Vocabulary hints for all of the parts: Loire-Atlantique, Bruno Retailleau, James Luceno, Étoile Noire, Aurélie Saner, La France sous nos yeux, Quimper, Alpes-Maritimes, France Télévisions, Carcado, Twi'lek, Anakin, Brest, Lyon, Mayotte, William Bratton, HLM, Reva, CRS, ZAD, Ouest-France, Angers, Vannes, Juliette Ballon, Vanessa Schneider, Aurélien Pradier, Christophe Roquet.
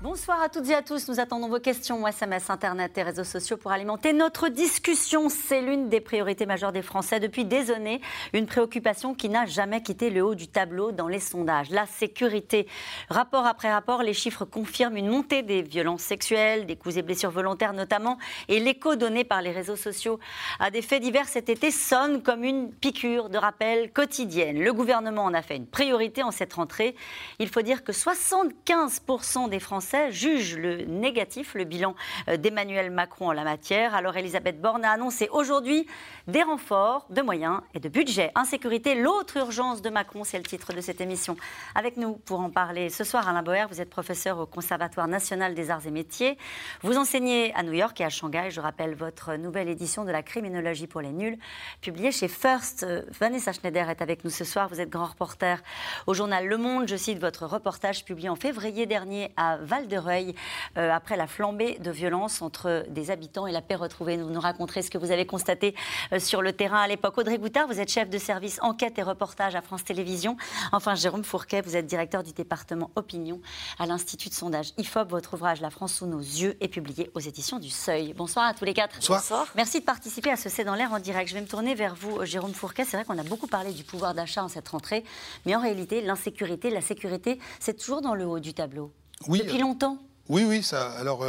Bonsoir à toutes et à tous. Nous attendons vos questions, SMS, Internet et réseaux sociaux pour alimenter notre discussion. C'est l'une des priorités majeures des Français depuis des années. Une préoccupation qui n'a jamais quitté le haut du tableau dans les sondages. La sécurité. Rapport après rapport, les chiffres confirment une montée des violences sexuelles, des coups et blessures volontaires notamment. Et l'écho donné par les réseaux sociaux à des faits divers cet été sonne comme une piqûre de rappel quotidienne. Le gouvernement en a fait une priorité en cette rentrée. Il faut dire que 75% des Français juge le négatif, le bilan d'Emmanuel Macron en la matière. Alors Elisabeth Borne a annoncé aujourd'hui des renforts de moyens et de budget. Insécurité, l'autre urgence de Macron, c'est le titre de cette émission. Avec nous pour en parler ce soir, Alain Bauer, vous êtes professeur au Conservatoire National des Arts et Métiers. Vous enseignez à New York et à Shanghai. Je rappelle votre nouvelle édition de la criminologie pour les nuls, publiée chez First. Vanessa Schneider est avec nous ce soir. Vous êtes grand reporter au journal Le Monde. Je cite votre reportage publié en février dernier à Val-de-Reuil, après la flambée de violence entre des habitants et la paix retrouvée. Vous nous raconterez ce que vous avez constaté sur le terrain à l'époque. Audrey Goutard, vous êtes chef de service enquête et reportage à France Télévisions. Enfin, Jérôme Fourquet, vous êtes directeur du département opinion à l'Institut de sondage IFOP. Votre ouvrage La France sous nos yeux est publié aux éditions du Seuil. Bonsoir à tous les quatre. Bonsoir. Merci de participer à ce C'est dans l'air en direct. Je vais me tourner vers vous, Jérôme Fourquet. C'est vrai qu'on a beaucoup parlé du pouvoir d'achat en cette rentrée, mais en réalité, l'insécurité, la sécurité, c'est toujours dans le haut du tableau. Oui, depuis longtemps. Oui, ça. Alors,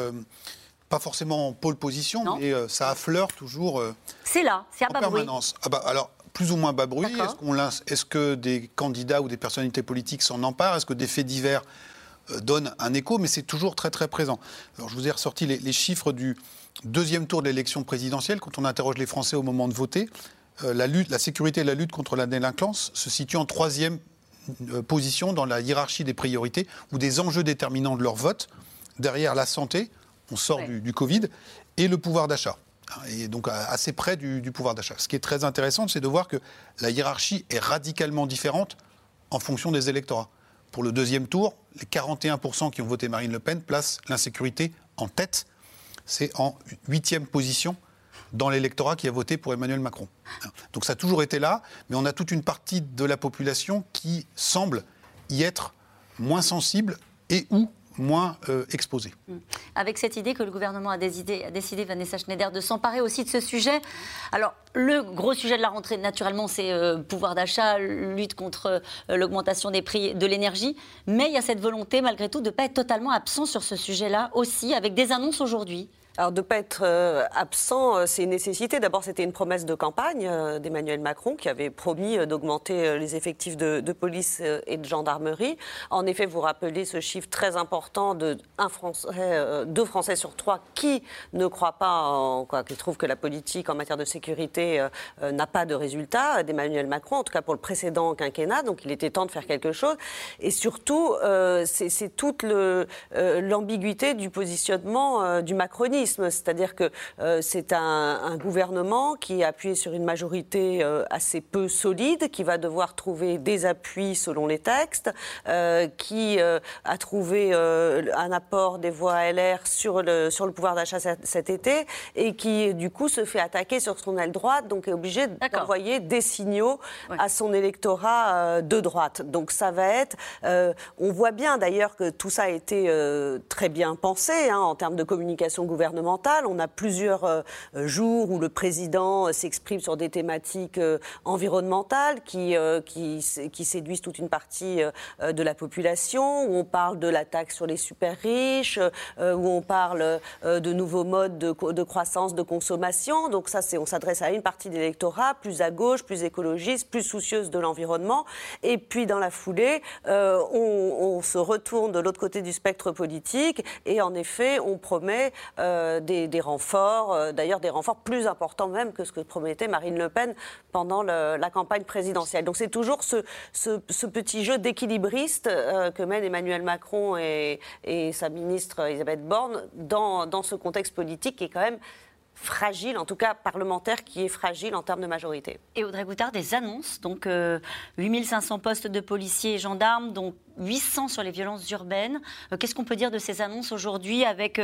pas forcément en pôle position, non. Mais ça affleure toujours. C'est là, c'est à bas bruit. Ah bah, alors, plus ou moins bas bruit. Est-ce que des candidats ou des personnalités politiques s'en emparent? Est-ce que des faits divers donnent un écho? Mais c'est toujours très très présent. Alors, je vous ai ressorti les chiffres du deuxième tour de l'élection présidentielle. Quand on interroge les Français au moment de voter, la sécurité et la lutte contre la délinquance se situent en troisième position dans la hiérarchie des priorités ou des enjeux déterminants de leur vote, derrière la santé, on sort du Covid, et le pouvoir d'achat, et donc assez près du pouvoir d'achat. Ce qui est très intéressant, c'est de voir que la hiérarchie est radicalement différente en fonction des électorats. Pour le deuxième tour, les 41% qui ont voté Marine Le Pen placent l'insécurité en tête, c'est en 8e position dans l'électorat qui a voté pour Emmanuel Macron. Donc ça a toujours été là, mais on a toute une partie de la population qui semble y être moins sensible et ou moins exposée. Avec cette idée que le gouvernement a décidé, Vanessa Schneider, de s'emparer aussi de ce sujet. Alors, le gros sujet de la rentrée, naturellement, c'est pouvoir d'achat, lutte contre l'augmentation des prix de l'énergie, mais il y a cette volonté, malgré tout, de ne pas être totalement absent sur ce sujet-là aussi, avec des annonces aujourd'hui. Alors de ne pas être absent, c'est une nécessité. D'abord, c'était une promesse de campagne d'Emmanuel Macron qui avait promis d'augmenter les effectifs de police et de gendarmerie. En effet, vous rappelez ce chiffre très important de 2 Français sur 3 qui ne croient pas, qui trouvent que la politique en matière de sécurité n'a pas de résultat d'Emmanuel Macron, en tout cas pour le précédent quinquennat. Donc il était temps de faire quelque chose. Et surtout, c'est toute l'ambiguïté du positionnement du macronisme. C'est-à-dire que c'est un gouvernement qui est appuyé sur une majorité assez peu solide, qui va devoir trouver des appuis selon les textes, qui a trouvé un apport des voix LR sur le pouvoir d'achat cet été et qui, du coup, se fait attaquer sur son aile droite, donc est obligé d'envoyer des signaux à son électorat de droite. Donc ça va être... on voit bien, d'ailleurs, que tout ça a été très bien pensé en termes de communication gouvernementale. On a plusieurs jours où le président s'exprime sur des thématiques environnementales qui séduisent toute une partie de la population, où on parle de la taxe sur les super riches, où on parle de nouveaux modes de croissance, de consommation. Donc ça, on s'adresse à une partie de l'électorat, plus à gauche, plus écologiste, plus soucieuse de l'environnement. Et puis dans la foulée, on se retourne de l'autre côté du spectre politique et en effet, on promet... des renforts, d'ailleurs des renforts plus importants même que ce que promettait Marine Le Pen pendant la campagne présidentielle. Donc c'est toujours ce petit jeu d'équilibriste que mènent Emmanuel Macron et sa ministre Elisabeth Borne dans ce contexte politique qui est quand même fragile, en tout cas parlementaire, qui est fragile en termes de majorité. Et Audrey Goutard, des annonces, donc 8500 postes de policiers et gendarmes, donc 800 sur les violences urbaines. Qu'est-ce qu'on peut dire de ces annonces aujourd'hui avec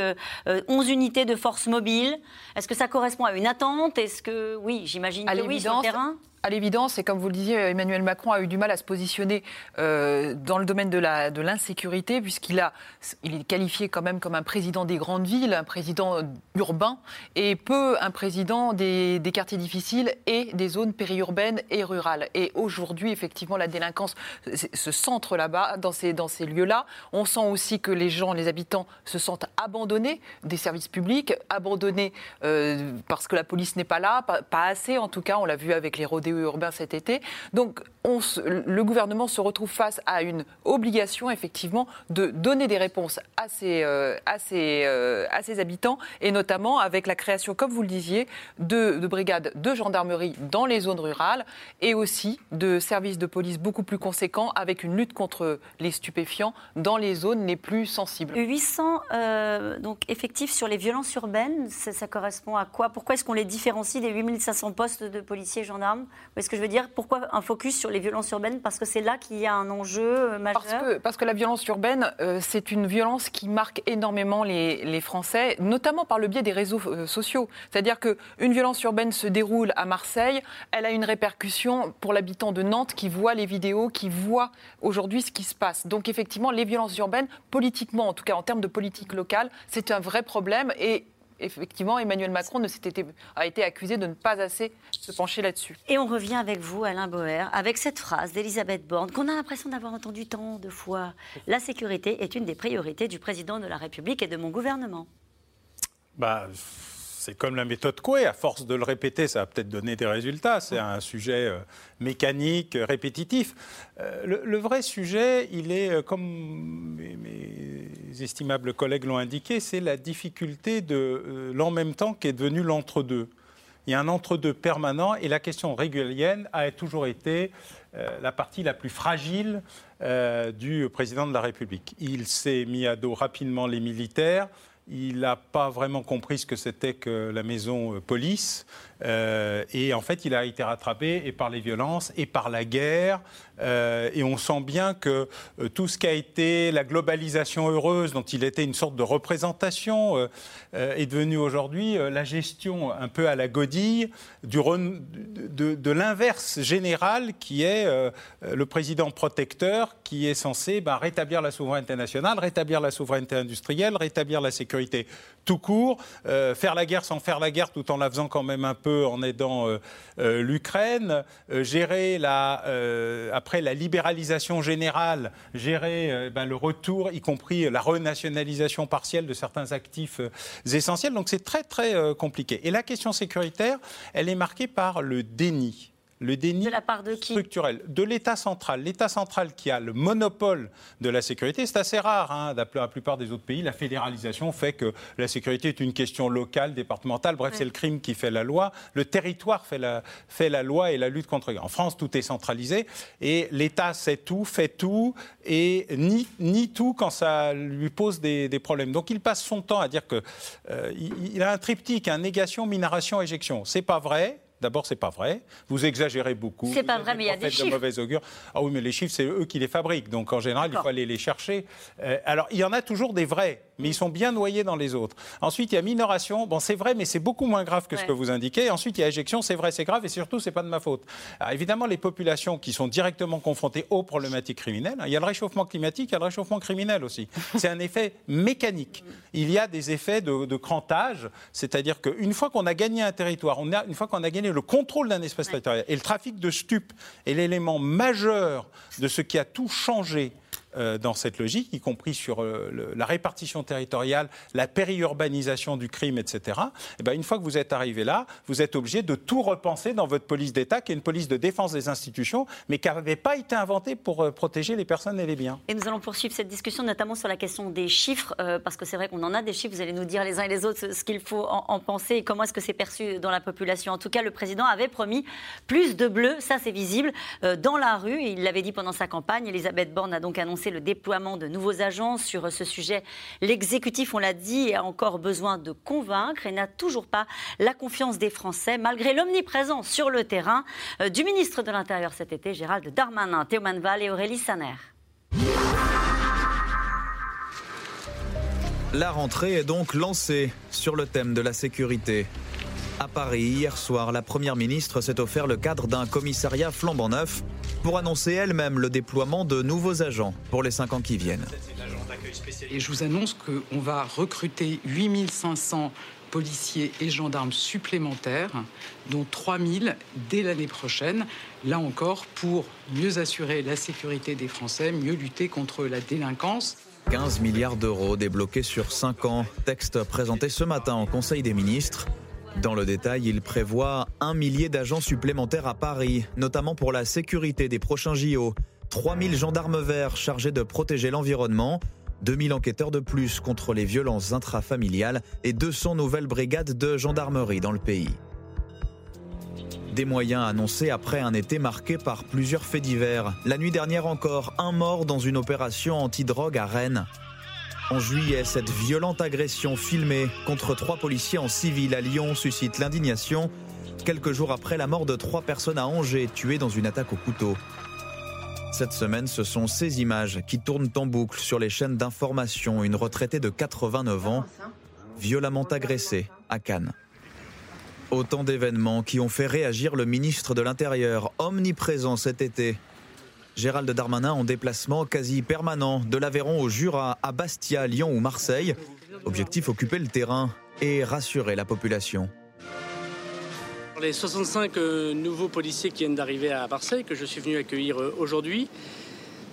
11 unités de force mobile? Est-ce que ça correspond à une attente? Est-ce que, oui, j'imagine que oui, sur le terrain? À l'évidence, et comme vous le disiez, Emmanuel Macron a eu du mal à se positionner dans le domaine de l'insécurité, puisqu'il est qualifié quand même comme un président des grandes villes, un président urbain, et peu un président des quartiers difficiles et des zones périurbaines et rurales. Et aujourd'hui, effectivement, la délinquance se centre là-bas, dans ces lieux-là. On sent aussi que les gens, les habitants, se sentent abandonnés des services publics, abandonnés parce que la police n'est pas là, pas assez en tout cas, on l'a vu avec les rodéos urbain cet été. Donc le gouvernement se retrouve face à une obligation effectivement de donner des réponses à ses habitants, et notamment avec la création, comme vous le disiez, de brigades de gendarmerie dans les zones rurales et aussi de services de police beaucoup plus conséquents avec une lutte contre les stupéfiants dans les zones les plus sensibles. 800 donc effectifs sur les violences urbaines, ça correspond à quoi? Pourquoi est-ce qu'on les différencie des 8500 postes de policiers et gendarmes? Vous voyez ce que je veux dire? Pourquoi un focus sur les violences urbaines? Parce que c'est là qu'il y a un enjeu majeur. Parce que la violence urbaine, c'est une violence qui marque énormément les Français, notamment par le biais des réseaux sociaux. C'est-à-dire qu'une violence urbaine se déroule à Marseille, elle a une répercussion pour l'habitant de Nantes qui voit les vidéos, qui voit aujourd'hui ce qui se passe. Donc effectivement, les violences urbaines, politiquement, en tout cas en termes de politique locale, c'est un vrai problème, et effectivement, Emmanuel Macron a été accusé de ne pas assez se pencher là-dessus. Et on revient avec vous, Alain Bauer, avec cette phrase d'Elisabeth Borne, qu'on a l'impression d'avoir entendue tant de fois. « La sécurité est une des priorités du président de la République et de mon gouvernement ». C'est comme la méthode Coué, à force de le répéter, ça va peut-être donner des résultats. C'est un sujet mécanique, répétitif. Le vrai sujet, il est, comme mes estimables collègues l'ont indiqué, c'est la difficulté de l'en même temps qui est devenu l'entre-deux. Il y a un entre-deux permanent, et la question régalienne a toujours été la partie la plus fragile du président de la République. Il s'est mis à dos rapidement les militaires. Il n'a pas vraiment compris ce que c'était que la maison police. Et en fait, il a été rattrapé et par les violences et par la guerre. Et on sent bien que tout ce qu'a été la globalisation heureuse, dont il était une sorte de représentation, est devenu aujourd'hui la gestion un peu à la godille de l'inverse général qui est le président protecteur qui est censé rétablir la souveraineté nationale, rétablir la souveraineté industrielle, rétablir la sécurité. Tout court, faire la guerre sans faire la guerre tout en la faisant quand même un peu en aidant l'Ukraine, gérer après la libéralisation générale, gérer le retour, y compris la renationalisation partielle de certains actifs essentiels. Donc c'est très très compliqué. Et la question sécuritaire, elle est marquée par le déni. Le déni de la part de qui? Structurel de l'État central. L'État central qui a le monopole de la sécurité, c'est assez rare. Dans la plupart des autres pays, la fédéralisation fait que la sécurité est une question locale, départementale. Bref, c'est le crime qui fait la loi. Le territoire fait la loi et la lutte contre la guerre. En France, tout est centralisé et l'État sait tout, fait tout et nie tout quand ça lui pose des problèmes. Donc il passe son temps à dire que il a un triptyque, négation, minération, éjection. C'est pas vrai. D'abord, c'est pas vrai. Vous exagérez beaucoup. C'est pas vrai, mais il y a des chiffres. De mauvais augure. Ah oui, mais les chiffres, c'est eux qui les fabriquent. Donc, en général, il faut aller les chercher. Alors, il y en a toujours des vrais, mais ils sont bien noyés dans les autres. Ensuite, il y a minoration. Bon, c'est vrai, mais c'est beaucoup moins grave que ce que vous indiquez. Ensuite, il y a éjection. C'est vrai, c'est grave, et surtout, c'est pas de ma faute. Alors, évidemment, les populations qui sont directement confrontées aux problématiques criminelles. Il y a le réchauffement climatique, il y a le réchauffement criminel aussi. C'est un effet mécanique. Il y a des effets de crantage, c'est-à-dire qu'une fois qu'on a gagné un territoire, une fois qu'on a gagné le contrôle d'un espace territorial, et le trafic de stupes est l'élément majeur de ce qui a tout changé dans cette logique, y compris sur la répartition territoriale, la périurbanisation du crime, etc. Et bien, une fois que vous êtes arrivé là, vous êtes obligé de tout repenser dans votre police d'État, qui est une police de défense des institutions, mais qui n'avait pas été inventée pour protéger les personnes et les biens. Et nous allons poursuivre cette discussion, notamment sur la question des chiffres, parce que c'est vrai qu'on en a des chiffres, vous allez nous dire les uns et les autres ce qu'il faut en penser, et comment est-ce que c'est perçu dans la population. En tout cas, le président avait promis plus de bleu, ça c'est visible, dans la rue, et il l'avait dit pendant sa campagne. Elisabeth Borne a donc annoncé annoncé le déploiement de nouveaux agents sur ce sujet. L'exécutif, on l'a dit, a encore besoin de convaincre et n'a toujours pas la confiance des Français, malgré l'omniprésence sur le terrain du ministre de l'Intérieur cet été, Gérald Darmanin, Théo Manval et Aurélie Saner. La rentrée est donc lancée sur le thème de la sécurité. À Paris, hier soir, la Première ministre s'est offert le cadre d'un commissariat flambant neuf pour annoncer elle-même le déploiement de nouveaux agents pour les 5 ans qui viennent. Et je vous annonce qu'on va recruter 8500 policiers et gendarmes supplémentaires, dont 3000 dès l'année prochaine, là encore pour mieux assurer la sécurité des Français, mieux lutter contre la délinquance. 15 milliards d'euros débloqués sur 5 ans. Texte présenté ce matin en Conseil des ministres. Dans le détail, il prévoit 1 000 d'agents supplémentaires à Paris, notamment pour la sécurité des prochains JO. 3000 gendarmes verts chargés de protéger l'environnement. 2000 enquêteurs de plus contre les violences intrafamiliales et 200 nouvelles brigades de gendarmerie dans le pays. Des moyens annoncés après un été marqué par plusieurs faits divers. La nuit dernière encore, un mort dans une opération anti-drogue à Rennes. En juillet, cette violente agression filmée contre 3 policiers en civil à Lyon suscite l'indignation. Quelques jours après la mort de 3 personnes à Angers, tuées dans une attaque au couteau. Cette semaine, ce sont ces images qui tournent en boucle sur les chaînes d'information. Une retraitée de 89 ans, violemment agressée à Cannes. Autant d'événements qui ont fait réagir le ministre de l'Intérieur, omniprésent cet été. Gérald Darmanin en déplacement quasi permanent de l'Aveyron au Jura, à Bastia, Lyon ou Marseille. Objectif, occuper le terrain et rassurer la population. Les 65 nouveaux policiers qui viennent d'arriver à Marseille, que je suis venu accueillir aujourd'hui,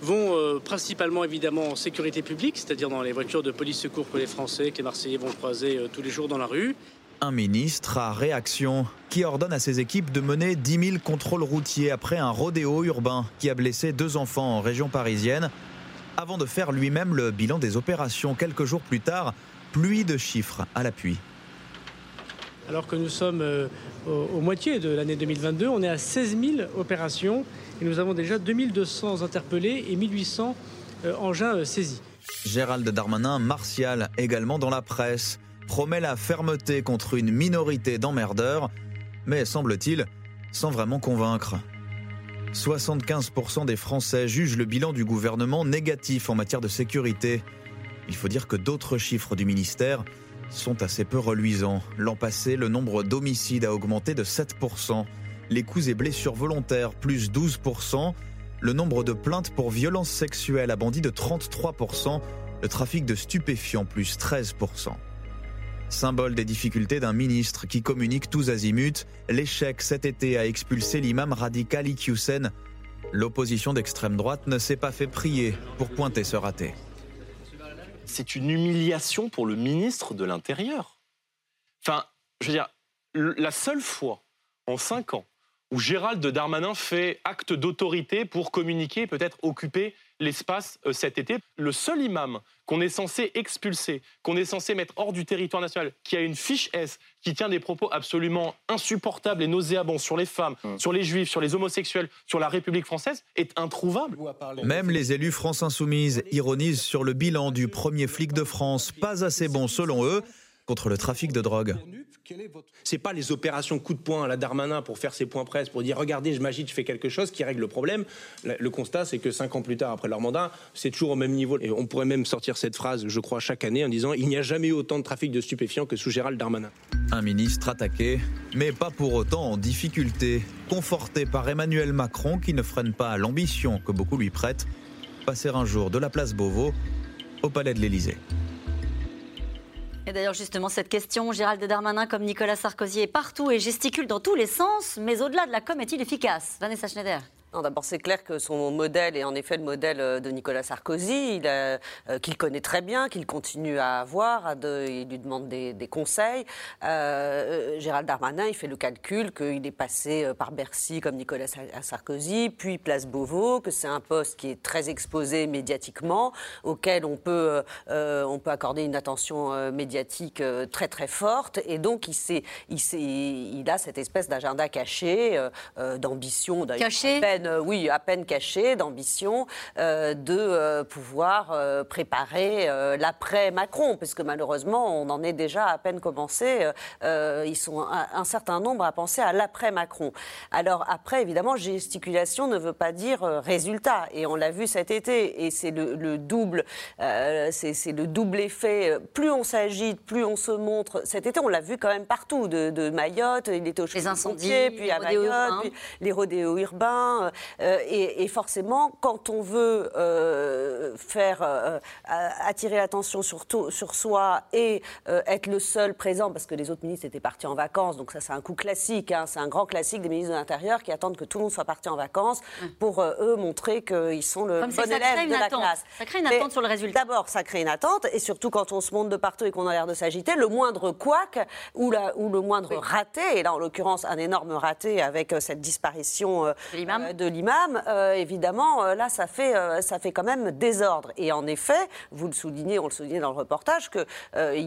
vont principalement évidemment en sécurité publique, c'est-à-dire dans les voitures de police-secours que les Français, que les Marseillais vont croiser tous les jours dans la rue. Un ministre à réaction qui ordonne à ses équipes de mener 10 000 contrôles routiers après un rodéo urbain qui a blessé 2 enfants en région parisienne, avant de faire lui-même le bilan des opérations. Quelques jours plus tard, pluie de chiffres à l'appui. Alors que nous sommes aux moitiés de l'année 2022, on est à 16 000 opérations et nous avons déjà 2200 interpellés et 1800 engins saisis. Gérald Darmanin, martial également dans la presse. Promet la fermeté contre une minorité d'emmerdeurs, mais semble-t-il, sans vraiment convaincre. 75% des Français jugent le bilan du gouvernement négatif en matière de sécurité. Il faut dire que d'autres chiffres du ministère sont assez peu reluisants. L'an passé, le nombre d'homicides a augmenté de 7%. Les coups et blessures volontaires, plus 12%. Le nombre de plaintes pour violences sexuelles a bondi de 33%. Le trafic de stupéfiants, plus 13%. Symbole des difficultés d'un ministre qui communique tous azimuts, l'échec cet été à expulser l'imam radical Iqiyoussen. L'opposition d'extrême droite ne s'est pas fait prier pour pointer ce raté. C'est une humiliation pour le ministre de l'Intérieur. Enfin, je veux dire, la seule fois en 5 ans où Gérald Darmanin fait acte d'autorité pour communiquer, peut-être occuper l'espace cet été, le seul imam qu'on est censé expulser, qu'on est censé mettre hors du territoire national, qui a une fiche S, qui tient des propos absolument insupportables et nauséabonds sur les femmes, sur les juifs, sur les homosexuels, sur la République française, est introuvable. Même les élus France Insoumise ironisent sur le bilan du premier flic de France, pas assez bon selon eux, contre le trafic de drogue. C'est pas les opérations coup de poing à la Darmanin pour faire ses points presse, pour dire « Regardez, je m'agite, je fais quelque chose » qui règle le problème. Le constat, c'est que 5 ans plus tard, après leur mandat, c'est toujours au même niveau. Et on pourrait même sortir cette phrase, je crois, chaque année en disant « Il n'y a jamais eu autant de trafic de stupéfiants que sous Gérald Darmanin ». Un ministre attaqué, mais pas pour autant en difficulté. Conforté par Emmanuel Macron, qui ne freine pas l'ambition que beaucoup lui prêtent. Passer un jour de la place Beauvau au palais de l'Élysée. Et d'ailleurs, justement, cette question, Gérald Darmanin, comme Nicolas Sarkozy, est partout et gesticule dans tous les sens, mais au-delà de la com, est-il efficace ? Vanessa Schneider. Non, d'abord, c'est clair que son modèle est en effet le modèle de Nicolas Sarkozy, qu'il connaît très bien, qu'il continue à avoir. Il lui demande des conseils. Gérald Darmanin, il fait le calcul qu'il est passé par Bercy comme Nicolas Sarkozy, puis Place Beauvau, que c'est un poste qui est très exposé médiatiquement, auquel on peut accorder une attention médiatique très très forte. Et donc, il a cette espèce d'agenda caché, d'ambition, d'ailleurs. Caché. à peine cachée d'ambition de pouvoir préparer l'après-Macron, puisque malheureusement, on en est déjà à peine commencé. Ils sont un certain nombre à penser à l'après-Macron. Alors après, évidemment, gesticulation ne veut pas dire résultat. Et on l'a vu cet été. Et c'est le double effet. Plus on s'agite, plus on se montre. Cet été, on l'a vu quand même partout. De Mayotte, il était au chemin de Pontier, puis à Mayotte, puis les rodéos urbains. Et forcément, quand on veut faire attirer l'attention sur soi et être le seul présent, parce que les autres ministres étaient partis en vacances, donc ça c'est un coup classique, hein, c'est un grand classique des ministres de l'Intérieur qui attendent que tout le monde soit parti en vacances pour eux montrer qu'ils sont le bon élève de la classe. Ça crée une attente sur le résultat. D'abord, ça crée une attente, et surtout quand on se monte de partout et qu'on a l'air de s'agiter, le moindre couac ou le moindre raté, et là en l'occurrence un énorme raté avec cette disparition de l'imam, évidemment, là ça fait quand même désordre. Et en effet, vous le soulignez, on le soulignait dans le reportage, qu'il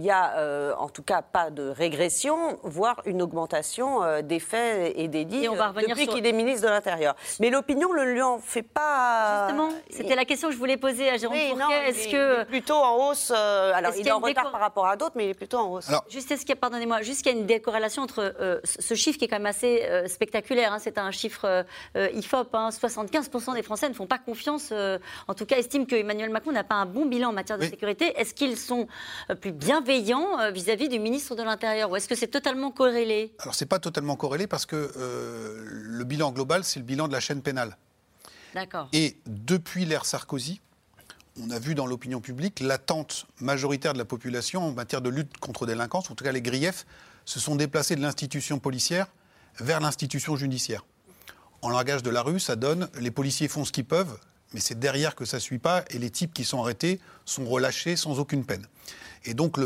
y a en tout cas pas de régression, voire une augmentation des faits et des délits depuis qu'il est ministre de l'Intérieur. Mais l'opinion ne lui en fait pas... Justement, c'était la question que je voulais poser à Jérôme Fourquet. Est-ce que... plutôt en hausse, alors il est en retard par rapport à d'autres, mais il est plutôt en hausse. Alors, juste, est-ce qu'il y a, pardonnez-moi, juste qu'il y a une décorrélation entre ce chiffre qui est quand même assez spectaculaire, hein, c'est un chiffre IFOP, hein, 75% des Français ne font pas confiance, en tout cas estiment qu'Emmanuel Macron n'a pas un bon bilan en matière de sécurité. Est-ce qu'ils sont plus bienveillants vis-à-vis du ministre de l'Intérieur, ou est-ce que c'est totalement corrélé? Alors c'est pas totalement corrélé parce que le bilan global, c'est le bilan de la chaîne pénale. D'accord. Et depuis l'ère Sarkozy, on a vu dans l'opinion publique l'attente majoritaire de la population en matière de lutte contre la délinquance, en tout cas les griefs, se sont déplacés de l'institution policière vers l'institution judiciaire. En langage de la rue, ça donne les policiers font ce qu'ils peuvent, mais c'est derrière que ça ne suit pas et les types qui sont arrêtés sont relâchés sans aucune peine. Et donc,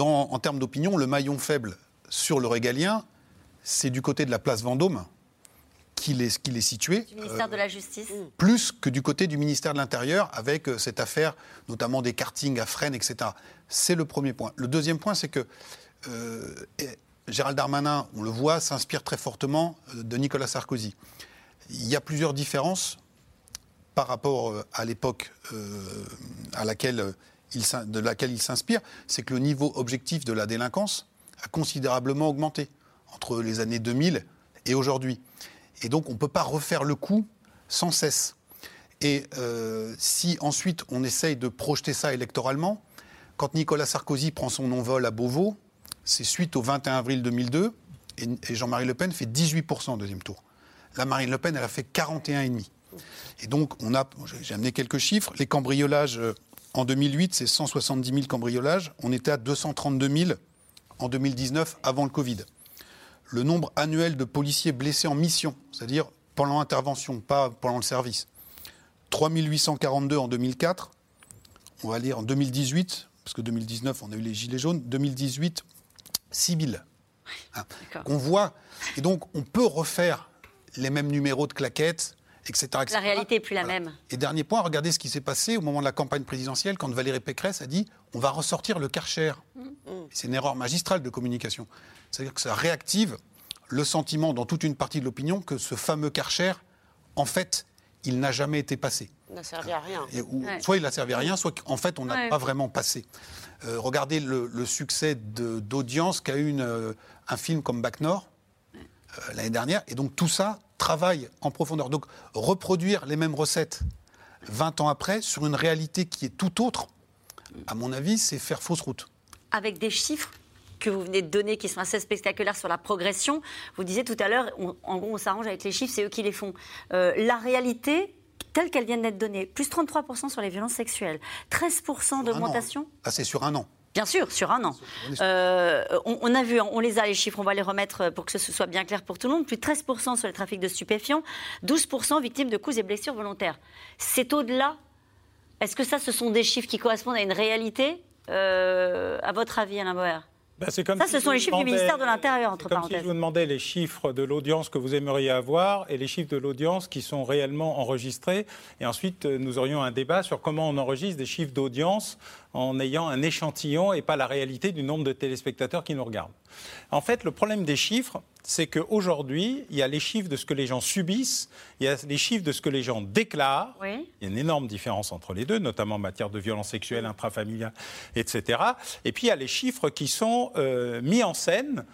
en termes d'opinion, le maillon faible sur le régalien, c'est du côté de la place Vendôme qu'il est situé, du ministère de la Justice, plus que du côté du ministère de l'Intérieur, avec cette affaire notamment des kartings à Fresnes, etc. C'est le premier point. Le deuxième point, c'est que Gérald Darmanin, on le voit, s'inspire très fortement de Nicolas Sarkozy. Il y a plusieurs différences par rapport à l'époque de laquelle il s'inspire. C'est que le niveau objectif de la délinquance a considérablement augmenté entre les années 2000 et aujourd'hui. Et donc on ne peut pas refaire le coup sans cesse. Et si ensuite on essaye de projeter ça électoralement, quand Nicolas Sarkozy prend son envol à Beauvau, c'est suite au 21 avril 2002, et Jean-Marie Le Pen fait 18% au deuxième tour. Là, Marine Le Pen, elle a fait 41,5%. Et donc, j'ai amené quelques chiffres. Les cambriolages, en 2008, c'est 170 000 cambriolages. On était à 232 000 en 2019, avant le Covid. Le nombre annuel de policiers blessés en mission, c'est-à-dire pendant l'intervention, pas pendant le service, 3 842 en 2004. On va aller en 2018, parce que 2019, on a eu les gilets jaunes. 2018... 6 000. Hein, on voit. Et donc, on peut refaire les mêmes numéros de claquettes, etc. etc. La réalité n'est plus la même. Et dernier point, regardez ce qui s'est passé au moment de la campagne présidentielle, quand Valérie Pécresse a dit « on va ressortir le Karcher ». C'est une erreur magistrale de communication. C'est-à-dire que ça réactive le sentiment dans toute une partie de l'opinion que ce fameux Karcher, en fait, il n'a jamais été passé. Il n'a servi à rien. Soit il n'a servi à rien, soit en fait, on n'a pas vraiment passé. Regardez le succès d'audience qu'a eu un film comme Bac Nord l'année dernière. Et donc tout ça travaille en profondeur. Donc reproduire les mêmes recettes 20 ans après sur une réalité qui est tout autre, à mon avis, c'est faire fausse route. Avec des chiffres que vous venez de donner qui sont assez spectaculaires sur la progression, vous disiez tout à l'heure, en gros on s'arrange avec les chiffres, c'est eux qui les font. La réalité... telles qu'elles viennent d'être données, plus 33% sur les violences sexuelles, 13% d'augmentation. Ah, c'est sur un an. Bien sûr, sur un an. On a vu, on les a les chiffres, on va les remettre pour que ce soit bien clair pour tout le monde. Plus de 13% sur le trafic de stupéfiants, 12% victimes de coups et blessures volontaires. C'est au-delà. Est-ce que ça, ce sont des chiffres qui correspondent à une réalité, à votre avis, Alain Bauer? C'est comme ça, si ce sont les chiffres du ministère de l'Intérieur, entre parenthèses. Si je vous demandais les chiffres de l'audience que vous aimeriez avoir et les chiffres de l'audience qui sont réellement enregistrés. Et ensuite, nous aurions un débat sur comment on enregistre des chiffres d'audience en ayant un échantillon et pas la réalité du nombre de téléspectateurs qui nous regardent. En fait, le problème des chiffres, c'est qu'aujourd'hui, il y a les chiffres de ce que les gens subissent, il y a les chiffres de ce que les gens déclarent. Oui. Il y a une énorme différence entre les deux, notamment en matière de violences sexuelles, intrafamiliales, etc. Et puis, il y a les chiffres qui sont mis en scène,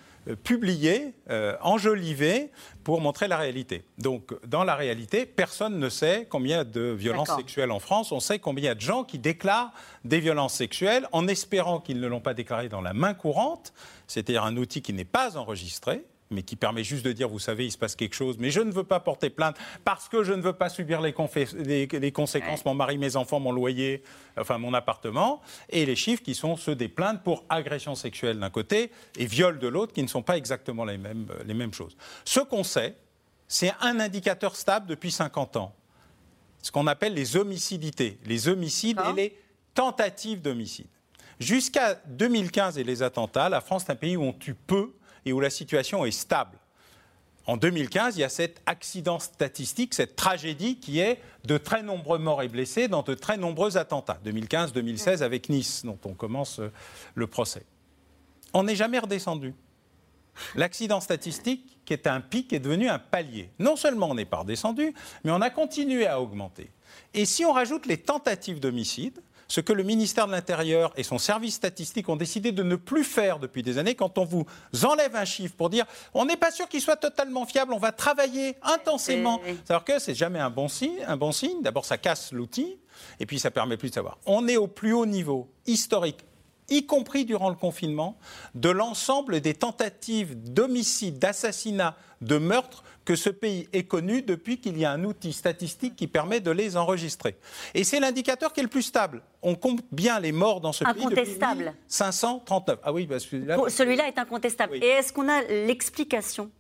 publiés, enjolivés, pour montrer la réalité. Donc, dans la réalité, personne ne sait combien il y a de violences sexuelles en France. On sait combien il y a de gens qui déclarent des violences sexuelles en espérant qu'ils ne l'ont pas déclaré dans la main courante, c'est-à-dire un outil qui n'est pas enregistré, mais qui permet juste de dire, vous savez, il se passe quelque chose, mais je ne veux pas porter plainte parce que je ne veux pas subir les conséquences, mon mari, mes enfants, mon loyer, enfin mon appartement, et les chiffres qui sont ceux des plaintes pour agression sexuelle d'un côté et viol de l'autre, qui ne sont pas exactement les mêmes choses. Ce qu'on sait, c'est un indicateur stable depuis 50 ans, ce qu'on appelle les homicidités, les homicides et les tentatives d'homicide. Jusqu'à 2015 et les attentats, la France est un pays où on tue peu, et où la situation est stable. En 2015, il y a cet accident statistique, cette tragédie qui est de très nombreux morts et blessés dans de très nombreux attentats. 2015-2016 avec Nice, dont on commence le procès. On n'est jamais redescendu. L'accident statistique, qui était un pic, est devenu un palier. Non seulement on n'est pas redescendu, mais on a continué à augmenter. Et si on rajoute les tentatives d'homicide, ce que le ministère de l'Intérieur et son service statistique ont décidé de ne plus faire depuis des années, quand on vous enlève un chiffre pour dire « on n'est pas sûr qu'il soit totalement fiable, on va travailler intensément ». C'est-à-dire que c'est jamais un bon signe. Un bon signe, d'abord ça casse l'outil et puis ça permet plus de savoir. On est au plus haut niveau historique, y compris durant le confinement, de l'ensemble des tentatives d'homicide, d'assassinat, de meurtre que ce pays est connu depuis qu'il y a un outil statistique qui permet de les enregistrer. Et c'est l'indicateur qui est le plus stable. On compte bien les morts dans ce pays depuis 1539. Ah oui, bah celui-là... Celui-là est incontestable. Oui. Et est-ce qu'on a l'explication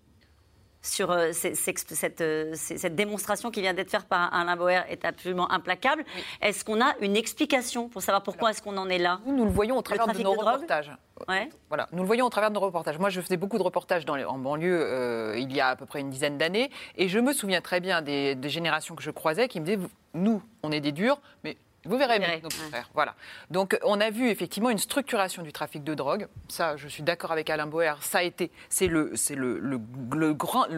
sur cette démonstration qui vient d'être faite par Alain Bauer est absolument implacable. Oui. Est-ce qu'on a une explication pour savoir pourquoi est-ce qu'on en est là ? Nous le voyons au travers de nos reportages. Ouais. Voilà, nous le voyons au travers de nos reportages. Moi, je faisais beaucoup de reportages en banlieue il y a à peu près une dizaine d'années, et je me souviens très bien des générations que je croisais qui me disaient « nous, on est des durs, mais… » Vous verrez, nos frères. Voilà. Donc, on a vu effectivement une structuration du trafic de drogue. Ça, je suis d'accord avec Alain Bauer. Ça a été, c'est le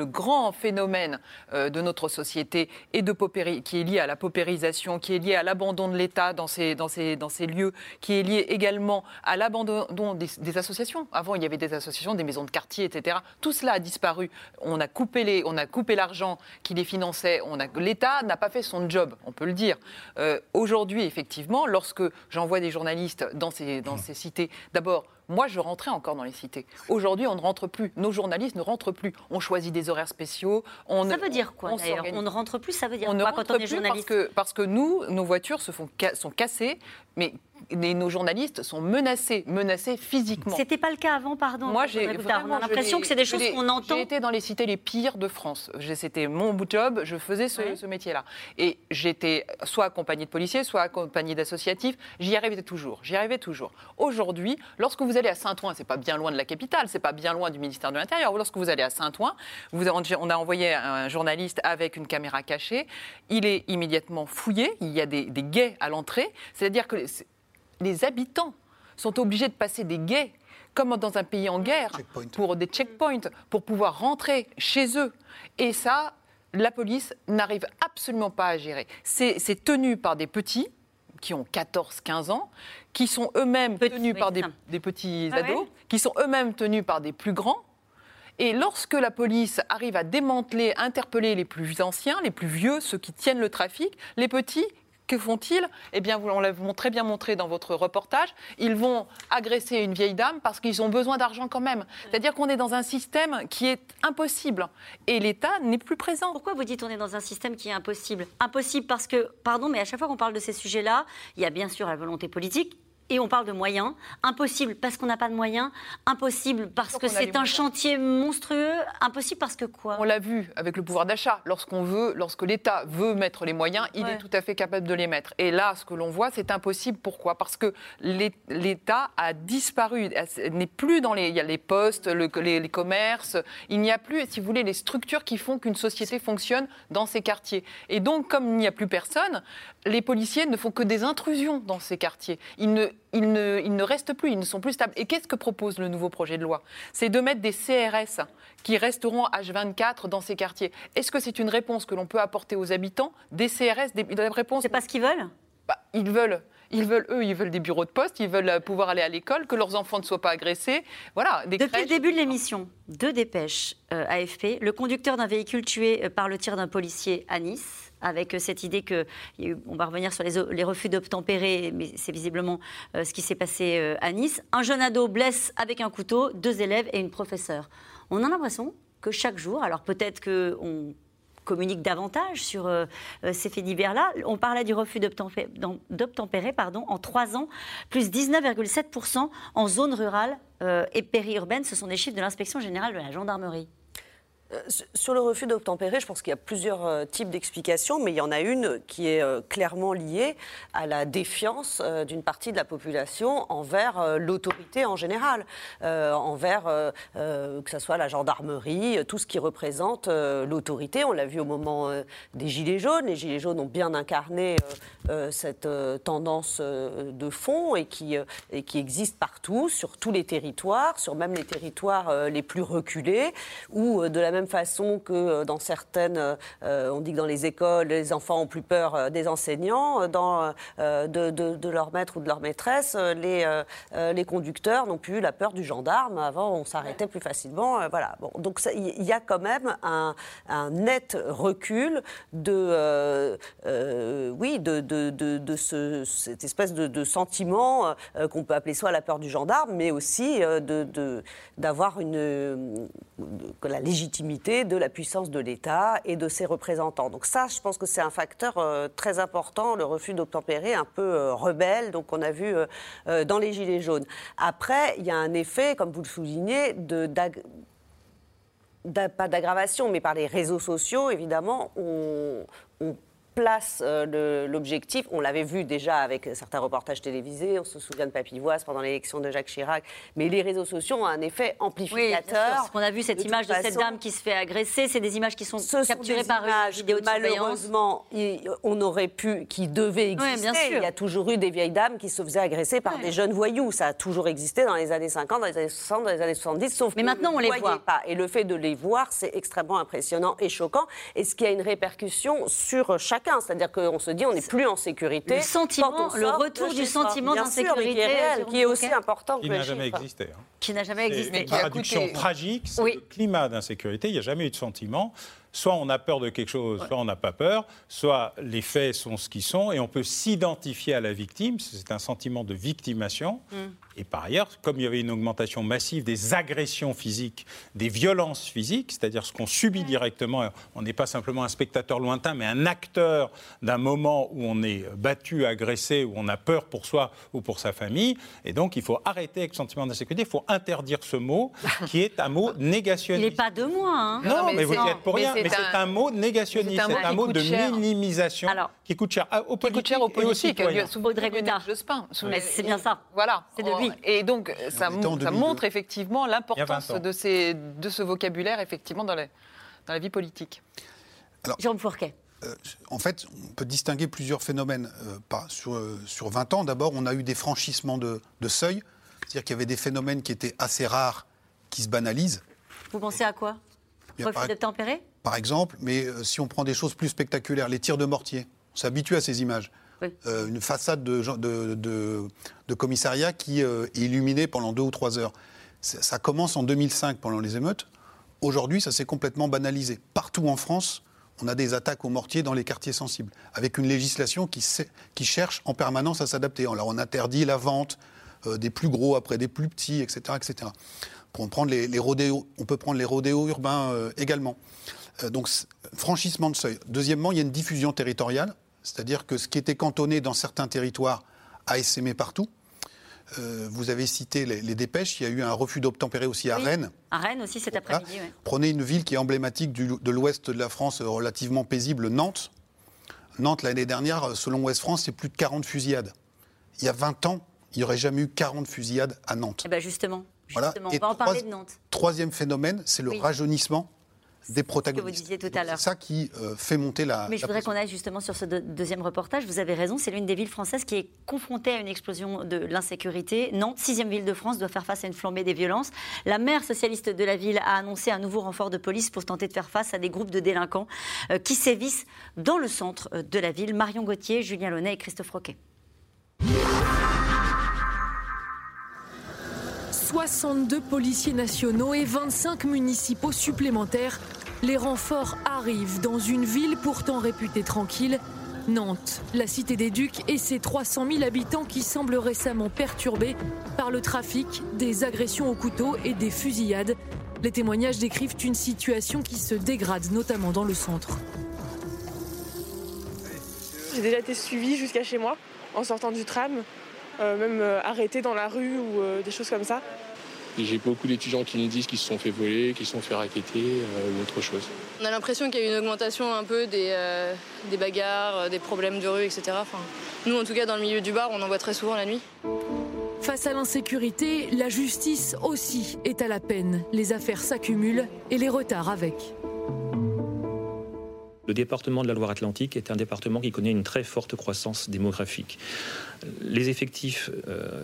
grand phénomène de notre société et qui est lié à la paupérisation, qui est lié à l'abandon de l'État dans ces lieux, qui est lié également à l'abandon des associations. Avant, il y avait des associations, des maisons de quartier, etc. Tout cela a disparu. On a coupé l'argent qui les finançait. L'État n'a pas fait son job, on peut le dire. Aujourd'hui, effectivement, lorsque j'envoie des journalistes dans ces cités, d'abord, moi, je rentrais encore dans les cités. Aujourd'hui, on ne rentre plus. Nos journalistes ne rentrent plus. On choisit des horaires spéciaux. Ça veut dire quoi, d'ailleurs ? On ne rentre plus, ça veut dire quoi quand on est journaliste ? Parce que nous, nos voitures sont cassées, mais nos journalistes sont menacés physiquement. C'était pas le cas avant, pardon. Moi, on a l'impression que c'est des choses qu'on entend. J'ai été dans les cités les pires de France. C'était mon job, je faisais ce métier-là. Et j'étais soit accompagnée de policiers, soit accompagnée d'associatifs. J'y arrivais toujours. Aujourd'hui, lorsque vous allez à Saint-Ouen, c'est pas bien loin de la capitale, c'est pas bien loin du ministère de l'Intérieur. Lorsque vous allez à Saint-Ouen, on a envoyé un journaliste avec une caméra cachée. Il est immédiatement fouillé. Il y a des guets à l'entrée. C'est-à-dire que les habitants sont obligés de passer des guets, comme dans un pays en guerre, pour des checkpoints, pour pouvoir rentrer chez eux. Et ça, la police n'arrive absolument pas à gérer. C'est tenu par des petits qui ont 14-15 ans, qui sont eux-mêmes tenus par des petits ados, qui sont eux-mêmes tenus par des plus grands. Et lorsque la police arrive à démanteler, interpeller les plus anciens, les plus vieux, ceux qui tiennent le trafic, les petits... Que font-ils ? Eh bien, on l'a très bien montré dans votre reportage, ils vont agresser une vieille dame parce qu'ils ont besoin d'argent quand même. C'est-à-dire qu'on est dans un système qui est impossible et l'État n'est plus présent. Pourquoi vous dites qu'on est dans un système qui est impossible ? Impossible parce que, pardon, mais à chaque fois qu'on parle de ces sujets-là, il y a bien sûr la volonté politique. Et on parle de moyens. Impossible parce qu'on n'a pas de moyens. Impossible parce que c'est un chantier monstrueux. Impossible parce que quoi ? On l'a vu avec le pouvoir d'achat. Lorsque l'État veut mettre les moyens, il est tout à fait capable de les mettre. Et là, ce que l'on voit, c'est impossible. Pourquoi ? Parce que l'État a disparu. Il n'est plus dans les... Il y a les postes, les commerces. Il n'y a plus, si vous voulez, les structures qui font qu'une société fonctionne dans ces quartiers. Et donc, comme il n'y a plus personne, les policiers ne font que des intrusions dans ces quartiers. Ils ne restent plus, ils ne sont plus stables. Et qu'est-ce que propose le nouveau projet de loi? C'est de mettre des CRS qui resteront H24 dans ces quartiers. Est-ce que c'est une réponse que l'on peut apporter aux habitants? Des CRS, des réponses... C'est pas ce qu'ils veulent? Bah, ils veulent des bureaux de poste, ils veulent pouvoir aller à l'école, que leurs enfants ne soient pas agressés. Voilà, des crèches. Depuis le début de l'émission, deux dépêches AFP. Le conducteur d'un véhicule tué par le tir d'un policier à Nice, avec cette idée que, on va revenir sur les refus d'obtempérer, mais c'est visiblement ce qui s'est passé à Nice. Un jeune ado blesse avec un couteau, deux élèves et une professeure. On a l'impression que chaque jour, alors peut-être qu'on communique davantage sur ces faits divers-là. On parlait du refus d'obtempérer en 3 ans, plus 19,7% en zone rurale et périurbaine. Ce sont des chiffres de l'Inspection générale de la gendarmerie. Sur le refus d'obtempérer, je pense qu'il y a plusieurs types d'explications, mais il y en a une qui est clairement liée à la défiance d'une partie de la population envers l'autorité en général, envers que ce soit la gendarmerie, tout ce qui représente l'autorité. On l'a vu au moment des Gilets jaunes. Les Gilets jaunes ont bien incarné cette tendance de fond et qui existe partout, sur tous les territoires, sur même les territoires les plus reculés, où de la même façon que dans certaines, on dit que dans les écoles, les enfants ont plus peur des enseignants, de leur maître ou de leur maîtresse, les conducteurs n'ont plus eu la peur du gendarme. Avant, on s'arrêtait plus facilement. Voilà. Bon, donc il y a quand même un net recul de cette espèce de sentiment qu'on peut appeler soit la peur du gendarme, mais aussi d'avoir la légitimité de la puissance de l'État et de ses représentants. Donc ça, je pense que c'est un facteur très important, le refus d'obtempérer un peu rebelle, donc on a vu dans les Gilets jaunes. Après, il y a un effet, comme vous le soulignez, pas d'aggravation, mais par les réseaux sociaux, évidemment, on place l'objectif, on l'avait vu déjà avec certains reportages télévisés, on se souvient de Papilloise pendant l'élection de Jacques Chirac, mais les réseaux sociaux ont un effet amplificateur. Oui, parce qu'on a vu cette image de cette dame qui se fait agresser, c'est des images qui sont capturées par une vidéo de surveillance. Malheureusement, qui devaient exister. Oui, il y a toujours eu des vieilles dames qui se faisaient agresser par des jeunes voyous, ça a toujours existé dans les années 50, dans les années 60, dans les années 70, sauf mais maintenant on les voit pas. Et le fait de les voir, c'est extrêmement impressionnant et choquant, et ce qui a une répercussion sur chacun. C'est-à-dire qu'on se dit on n'est plus en sécurité. Le sentiment, le retour du sentiment d'insécurité qui est aussi important que le chiffre. Qui n'a jamais existé. Hein. Qui n'a jamais existé. Une traduction tragique, c'est le climat d'insécurité. Il n'y a jamais eu de sentiment. Soit on a peur de quelque chose, soit on n'a pas peur, soit les faits sont ce qu'ils sont, et on peut s'identifier à la victime, c'est un sentiment de victimation. Et par ailleurs, comme il y avait une augmentation massive des agressions physiques, des violences physiques, c'est-à-dire ce qu'on subit directement, on n'est pas simplement un spectateur lointain, mais un acteur d'un moment où on est battu, agressé, où on a peur pour soi ou pour sa famille, et donc il faut arrêter avec le sentiment d'insécurité, il faut interdire ce mot, qui est un mot négationniste. Il n'est pas de moi, hein. Non, mais vous n'y êtes pour rien. Mais c'est un mot négationniste, c'est un mot de minimisation qui coûte cher aux politiques. Sous Audrey Goutard. C'est bien ça. Voilà. C'est de lui. Et donc, ça montre effectivement l'importance de ce vocabulaire effectivement dans la vie politique. Jérôme Fourquet. En fait, on peut distinguer plusieurs phénomènes. Sur 20 ans, d'abord, on a eu des franchissements de seuil. C'est-à-dire qu'il y avait des phénomènes qui étaient assez rares, qui se banalisent. Vous pensez à quoi? Refus d'obtempérer ? Par exemple, mais si on prend des choses plus spectaculaires, les tirs de mortier, on s'habitue à ces images. Oui. Une façade de commissariat qui est illuminée pendant 2 ou 3 heures. Ça commence en 2005 pendant les émeutes. Aujourd'hui, ça s'est complètement banalisé. Partout en France, on a des attaques aux mortiers dans les quartiers sensibles, avec une législation qui cherche en permanence à s'adapter. Alors on interdit la vente des plus gros après des plus petits, etc. etc. Pour prendre les rodéos, on peut prendre les rodéos urbains également. Donc, franchissement de seuil. Deuxièmement, il y a une diffusion territoriale, c'est-à-dire que ce qui était cantonné dans certains territoires a essaimé partout. Vous avez cité les dépêches, il y a eu un refus d'obtempérer aussi à Rennes. À Rennes aussi cet après-midi. Ouais. Prenez une ville qui est emblématique de l'ouest de la France, relativement paisible, Nantes. Nantes, l'année dernière, selon Ouest-France, c'est plus de 40 fusillades. Il y a 20 ans, il n'y aurait jamais eu 40 fusillades à Nantes. Eh bien justement, on va en parler de Nantes. Troisième phénomène, c'est le rajeunissement. des protagonistes. Ce que vous disiez tout à l'heure. C'est ça qui fait monter la pression. Mais je voudrais qu'on aille justement sur ce deuxième reportage. Vous avez raison, c'est l'une des villes françaises qui est confrontée à une explosion de l'insécurité. Nantes, 6e ville de France, doit faire face à une flambée des violences. La maire socialiste de la ville a annoncé un nouveau renfort de police pour tenter de faire face à des groupes de délinquants qui sévissent dans le centre de la ville. Marion Gauthier, Julien Launay et Christophe Roquet. 62 policiers nationaux et 25 municipaux supplémentaires. Les renforts arrivent dans une ville pourtant réputée tranquille, Nantes. La cité des Ducs et ses 300 000 habitants qui semblent récemment perturbés par le trafic, des agressions au couteau et des fusillades. Les témoignages décrivent une situation qui se dégrade, notamment dans le centre. J'ai déjà été suivie jusqu'à chez moi en sortant du tram. Même arrêtés dans la rue ou des choses comme ça. J'ai beaucoup d'étudiants qui me disent qu'ils se sont fait voler, qu'ils se sont fait racketter ou autre chose. On a l'impression qu'il y a eu une augmentation un peu des bagarres, des problèmes de rue, etc. Enfin, nous, en tout cas, dans le milieu du bar, on en voit très souvent la nuit. Face à l'insécurité, la justice aussi est à la peine. Les affaires s'accumulent et les retards avec. Le département de la Loire-Atlantique est un département qui connaît une très forte croissance démographique. Les effectifs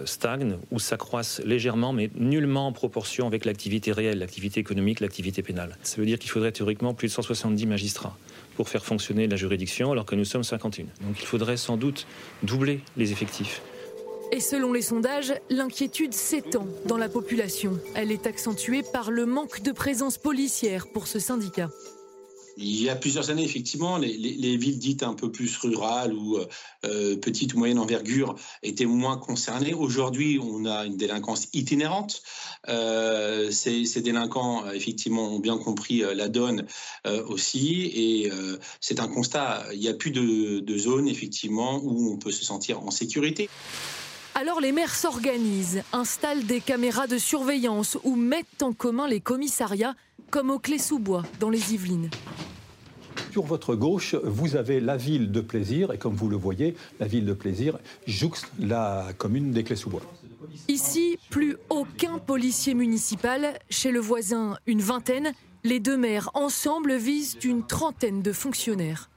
stagnent ou s'accroissent légèrement, mais nullement en proportion avec l'activité réelle, l'activité économique, l'activité pénale. Ça veut dire qu'il faudrait théoriquement plus de 170 magistrats pour faire fonctionner la juridiction, alors que nous sommes 51. Donc il faudrait sans doute doubler les effectifs. Et selon les sondages, l'inquiétude s'étend dans la population. Elle est accentuée par le manque de présence policière pour ce syndicat. Il y a plusieurs années, effectivement, les villes dites un peu plus rurales ou petites ou moyennes envergure étaient moins concernées. Aujourd'hui, on a une délinquance itinérante. Ces délinquants, effectivement, ont bien compris la donne aussi. Et c'est un constat. Il n'y a plus de zone, effectivement, où on peut se sentir en sécurité. Alors les maires s'organisent, installent des caméras de surveillance ou mettent en commun les commissariats, comme au Clayes-sous-Bois, dans les Yvelines. Sur votre gauche, vous avez la ville de Plaisir, et comme vous le voyez, la ville de Plaisir jouxte la commune des Clayes-sous-Bois. Ici, plus aucun policier municipal, chez le voisin une vingtaine, les deux maires ensemble visent une trentaine de fonctionnaires.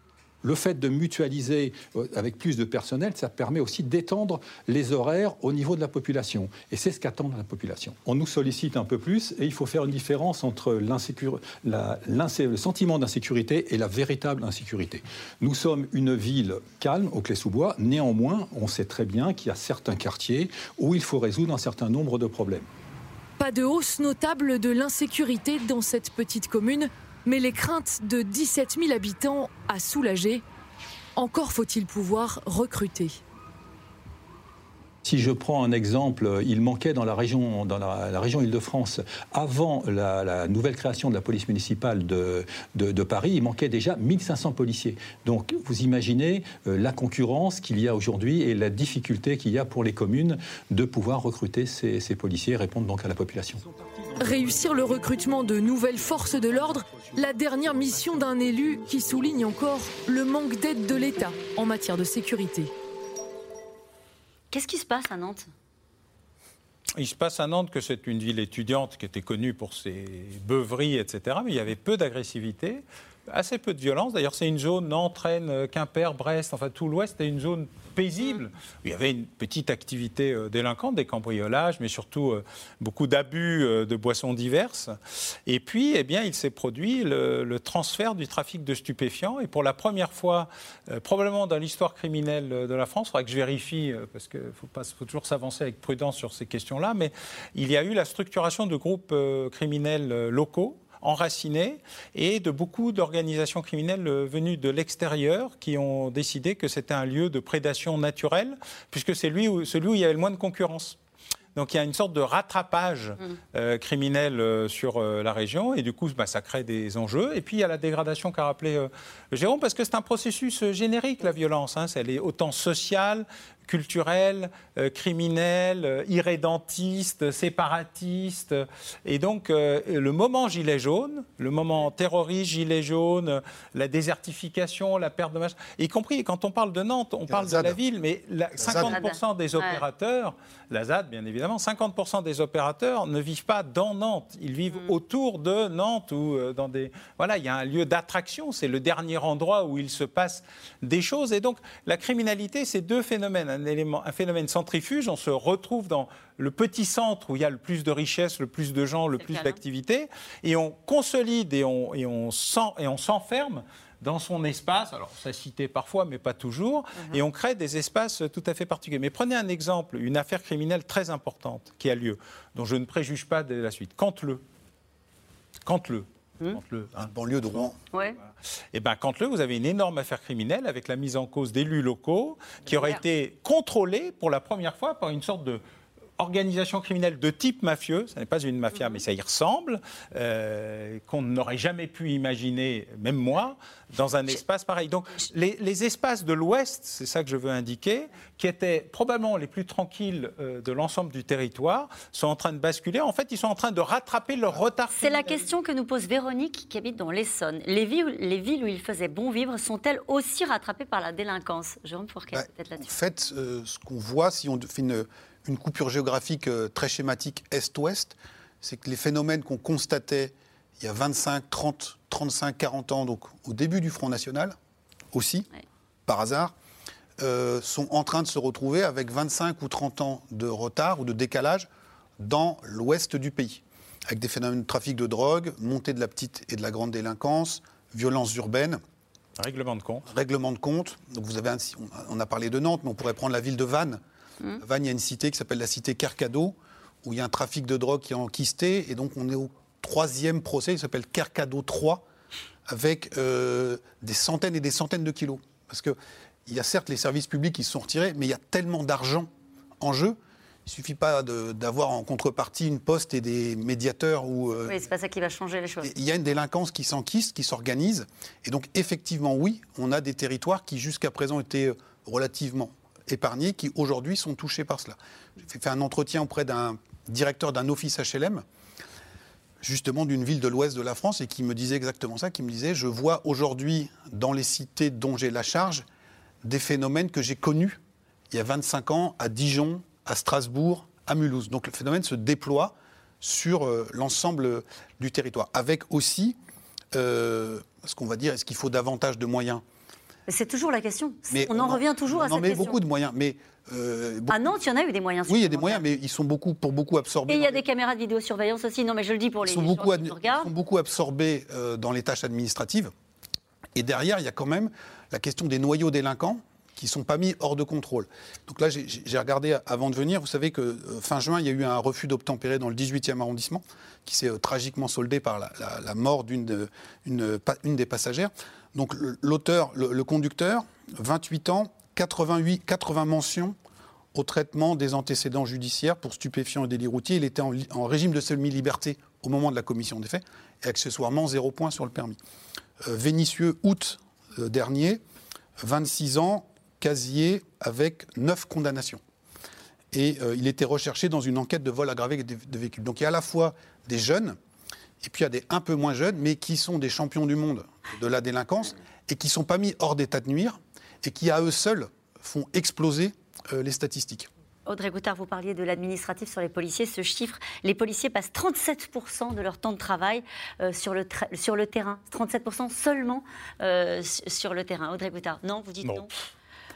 Le fait de mutualiser avec plus de personnel, ça permet aussi d'étendre les horaires au niveau de la population. Et c'est ce qu'attend la population. On nous sollicite un peu plus et il faut faire une différence entre le sentiment d'insécurité et la véritable insécurité. Nous sommes une ville calme au Clayes-sous-Bois. Néanmoins, on sait très bien qu'il y a certains quartiers où il faut résoudre un certain nombre de problèmes. Pas de hausse notable de l'insécurité dans cette petite commune. Mais les craintes de 17 000 habitants à soulager, encore faut-il pouvoir recruter. Si je prends un exemple, il manquait dans la région Île-de-France, avant la nouvelle création de la police municipale de Paris, il manquait déjà 1500 policiers. Donc vous imaginez la concurrence qu'il y a aujourd'hui et la difficulté qu'il y a pour les communes de pouvoir recruter ces policiers et répondre donc à la population. Réussir le recrutement de nouvelles forces de l'ordre, la dernière mission d'un élu qui souligne encore le manque d'aide de l'État en matière de sécurité. Qu'est-ce qui se passe à Nantes ? Il se passe à Nantes que c'est une ville étudiante qui était connue pour ses beuveries, etc. Mais il y avait peu d'agressivité, assez peu de violence. D'ailleurs, c'est une zone, Nantes, Rennes, Quimper, Brest, enfin tout l'ouest est une zone paisible. Il y avait une petite activité délinquante, des cambriolages, mais surtout beaucoup d'abus de boissons diverses. Et puis, eh bien, il s'est produit le transfert du trafic de stupéfiants. Et pour la première fois, probablement dans l'histoire criminelle de la France, il faudra que je vérifie, parce qu'il faut toujours s'avancer avec prudence sur ces questions-là, mais il y a eu la structuration de groupes criminels locaux, enracinés, et de beaucoup d'organisations criminelles venues de l'extérieur qui ont décidé que c'était un lieu de prédation naturelle, puisque c'est celui où il y avait le moins de concurrence. Donc il y a une sorte de rattrapage criminel sur la région, et du coup ça crée des enjeux. Et puis il y a la dégradation qu'a rappelé Jérôme, parce que c'est un processus générique, la violence. Elle est autant sociale culturelle, criminelle, irrédentiste, séparatiste. Et donc, le moment gilet jaune, le moment terroriste, gilet jaune, la désertification, la perte de machin, y compris quand on parle de Nantes, on parle de la ville, mais 50% des opérateurs, la ZAD bien évidemment, 50% des opérateurs ne vivent pas dans Nantes, ils vivent autour de Nantes ou dans des... Voilà, il y a un lieu d'attraction, c'est le dernier endroit où il se passe des choses. Et donc, la criminalité, c'est deux phénomènes. Un phénomène centrifuge, on se retrouve dans le petit centre où il y a le plus de richesses, le plus de gens, le plus d'activités, et on consolide et on s'enferme dans son espace, alors ça citait parfois, mais pas toujours, et on crée des espaces tout à fait particuliers. Mais prenez un exemple, une affaire criminelle très importante qui a lieu, dont je ne préjuge pas de la suite. Cantleu. Une banlieue de Rouen. Ouais. Voilà. Et bien, Cantleu, vous avez une énorme affaire criminelle avec la mise en cause d'élus locaux qui auraient été contrôlés pour la première fois par une sorte de organisation criminelle de type mafieux, ça n'est pas une mafia, mais ça y ressemble, qu'on n'aurait jamais pu imaginer, même moi, dans un espace pareil. Donc, les espaces de l'Ouest, c'est ça que je veux indiquer, qui étaient probablement les plus tranquilles de l'ensemble du territoire, sont en train de basculer. En fait, ils sont en train de rattraper leur retard. C'est la question que nous pose Véronique, qui habite dans l'Essonne. Les villes où il faisait bon vivre sont-elles aussi rattrapées par la délinquance? Jérôme Fourquet, peut-être là-dessus. En fait, ce qu'on voit, si on fait une coupure géographique très schématique est-ouest, c'est que les phénomènes qu'on constatait il y a 25, 30, 35, 40 ans, donc au début du Front National, aussi, par hasard, sont en train de se retrouver avec 25 ou 30 ans de retard ou de décalage dans l'ouest du pays, avec des phénomènes de trafic de drogue, montée de la petite et de la grande délinquance, violences urbaines. Règlement de compte. Donc vous avez on a parlé de Nantes, mais on pourrait prendre la ville de Vannes. Vannes, il y a une cité qui s'appelle la cité Carcado, où il y a un trafic de drogue qui est enquisté. Et donc, on est au troisième procès, il s'appelle Carcado 3, avec des centaines et des centaines de kilos. Parce qu'il y a certes les services publics qui se sont retirés, mais il y a tellement d'argent en jeu. Il ne suffit pas d'avoir en contrepartie une poste et des médiateurs. Oui, ce n'est pas ça qui va changer les choses. Il y a une délinquance qui s'enquiste, qui s'organise. Et donc, effectivement, oui, on a des territoires qui, jusqu'à présent, étaient relativement épargnés, qui aujourd'hui sont touchés par cela. J'ai fait un entretien auprès d'un directeur d'un office HLM, justement d'une ville de l'ouest de la France, et qui me disait exactement ça, qui me disait « Je vois aujourd'hui, dans les cités dont j'ai la charge, des phénomènes que j'ai connus il y a 25 ans à Dijon, à Strasbourg, à Mulhouse. » Donc le phénomène se déploie sur l'ensemble du territoire, avec aussi, ce qu'on va dire, est-ce qu'il faut davantage de moyens ? C'est toujours la question. Mais on en revient toujours à cette question. Non, mais beaucoup de moyens. Mais à Nantes, il y en a eu des moyens. Oui, il y a des moyens, mais ils sont pour beaucoup absorbés. Et il y a des caméras de vidéosurveillance aussi. Non, mais je le dis pour les gens qui nous regardent. Ils sont beaucoup absorbés dans les tâches administratives. Et derrière, il y a quand même la question des noyaux délinquants qui ne sont pas mis hors de contrôle. Donc là, j'ai regardé avant de venir. Vous savez que fin juin, il y a eu un refus d'obtempérer dans le 18e arrondissement qui s'est tragiquement soldé par la mort d'une des passagères. Donc l'auteur, le conducteur, 28 ans, 80 mentions au traitement des antécédents judiciaires pour stupéfiants et délits routiers. Il était en régime de semi-liberté au moment de la commission des faits et accessoirement 0 point sur le permis. Vénissieux, août dernier, 26 ans, casier avec 9 condamnations. Et il était recherché dans une enquête de vol aggravé de véhicules. Donc il y a à la fois des jeunes, et puis il y a des un peu moins jeunes, mais qui sont des champions du monde de la délinquance et qui ne sont pas mis hors d'état de nuire et qui, à eux seuls, font exploser les statistiques. Audrey Goutard, vous parliez de l'administratif sur les policiers. Ce chiffre, les policiers passent 37% de leur temps de travail sur le terrain. 37% seulement sur le terrain. Audrey Goutard, non, vous dites non.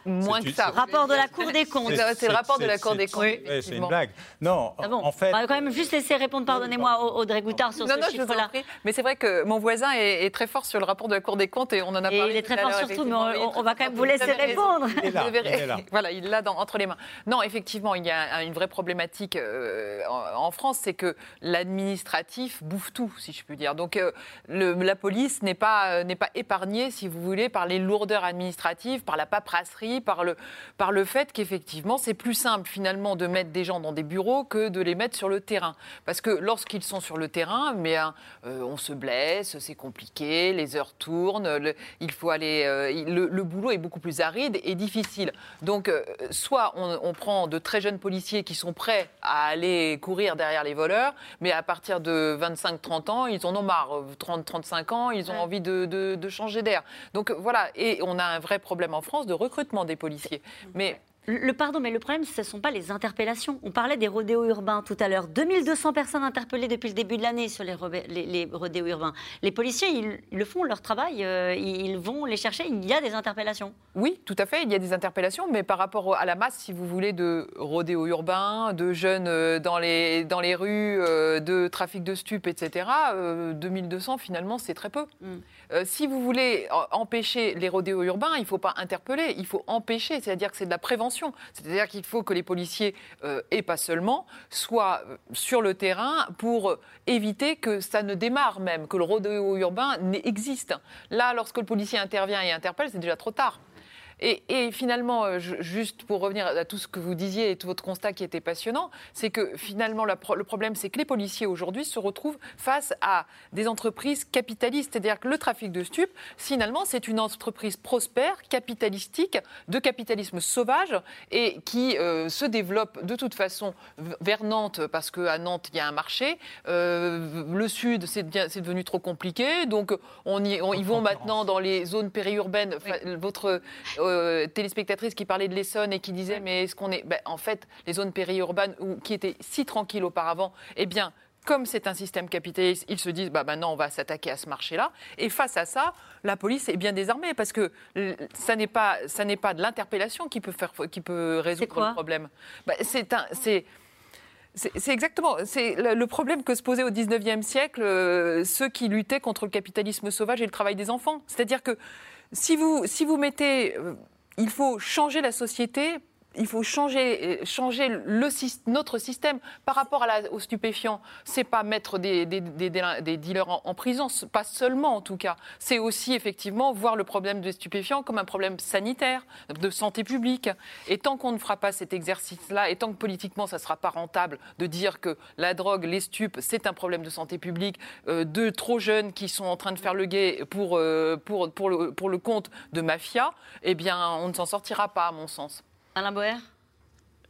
Moins que ça. Rapport de la Cour des comptes. C'est le rapport de la Cour des comptes. Oui, c'est une blague. Non, ah bon, en fait... On va quand même juste laisser répondre, pardonnez-moi, Audrey Goutard, sur ce chiffre-là. Mais c'est vrai que mon voisin est très fort sur le rapport de la Cour des comptes et on en a parlé. Il est très fort surtout, mais on va quand même vous laisser répondre. Il est là. Voilà, il l'a entre les mains. Non, effectivement, il y a une vraie problématique en en France, c'est que l'administratif bouffe tout, si je puis dire. Donc la police n'est pas épargnée, si vous voulez, par les lourdeurs administratives, par la paperasserie, par le fait qu'effectivement, c'est plus simple finalement de mettre des gens dans des bureaux que de les mettre sur le terrain. Parce que lorsqu'ils sont sur le terrain, on se blesse, c'est compliqué, les heures tournent, il faut aller... le boulot est beaucoup plus aride et difficile. Donc, soit on prend de très jeunes policiers qui sont prêts à aller courir derrière les voleurs, mais à partir de 25-30 ans, ils en ont marre. 30-35 ans, ils ont envie de changer d'air. Donc, voilà. Et on a un vrai problème en France de recrutement des policiers. Mais... Le problème, ce ne sont pas les interpellations. On parlait des rodéos urbains tout à l'heure. 2200 personnes interpellées depuis le début de l'année sur les rodéos urbains. Les policiers, ils le font, leur travail, ils vont les chercher. Il y a des interpellations. Oui, tout à fait, il y a des interpellations, mais par rapport à la masse, si vous voulez, de rodéos urbains, de jeunes dans les rues, de trafic de stupes, etc., 2200, finalement, c'est très peu. Si vous voulez empêcher les rodéos urbains, il ne faut pas interpeller, il faut empêcher, c'est-à-dire que c'est de la prévention. C'est-à-dire qu'il faut que les policiers, et pas seulement, soient sur le terrain pour éviter que ça ne démarre même, que le rodéo urbain n'existe. Là, lorsque le policier intervient et interpelle, c'est déjà trop tard. Et finalement, juste pour revenir à tout ce que vous disiez et tout votre constat qui était passionnant, c'est que finalement, le problème, c'est que les policiers aujourd'hui se retrouvent face à des entreprises capitalistes. C'est-à-dire que le trafic de stupes, finalement, c'est une entreprise prospère, capitalistique, de capitalisme sauvage et qui se développe de toute façon vers Nantes, parce qu'à Nantes, il y a un marché. Le sud, c'est devenu trop compliqué. Donc, ils vont maintenant dans les zones périurbaines. Oui. Téléspectatrice qui parlait de l'Essonne et qui disait mais est-ce qu'on est... en fait, les zones périurbaines qui étaient si tranquilles auparavant, eh bien, comme c'est un système capitaliste, ils se disent maintenant on va s'attaquer à ce marché-là. Et face à ça, la police est bien désarmée parce que ça n'est pas de l'interpellation qui peut résoudre le problème. C'est exactement le problème que se posaient au XIXe siècle ceux qui luttaient contre le capitalisme sauvage et le travail des enfants. C'est-à-dire que si vous mettez, il faut changer la société. Il faut changer notre système par rapport aux stupéfiants. C'est pas mettre des dealers en prison, pas seulement en tout cas. C'est aussi effectivement voir le problème des stupéfiants comme un problème sanitaire, de santé publique. Et tant qu'on ne fera pas cet exercice-là, et tant que politiquement ça ne sera pas rentable de dire que la drogue, les stupes, c'est un problème de santé publique, de trop jeunes qui sont en train de faire le guet pour le compte de mafia, eh bien on ne s'en sortira pas à mon sens. Alain Bauer,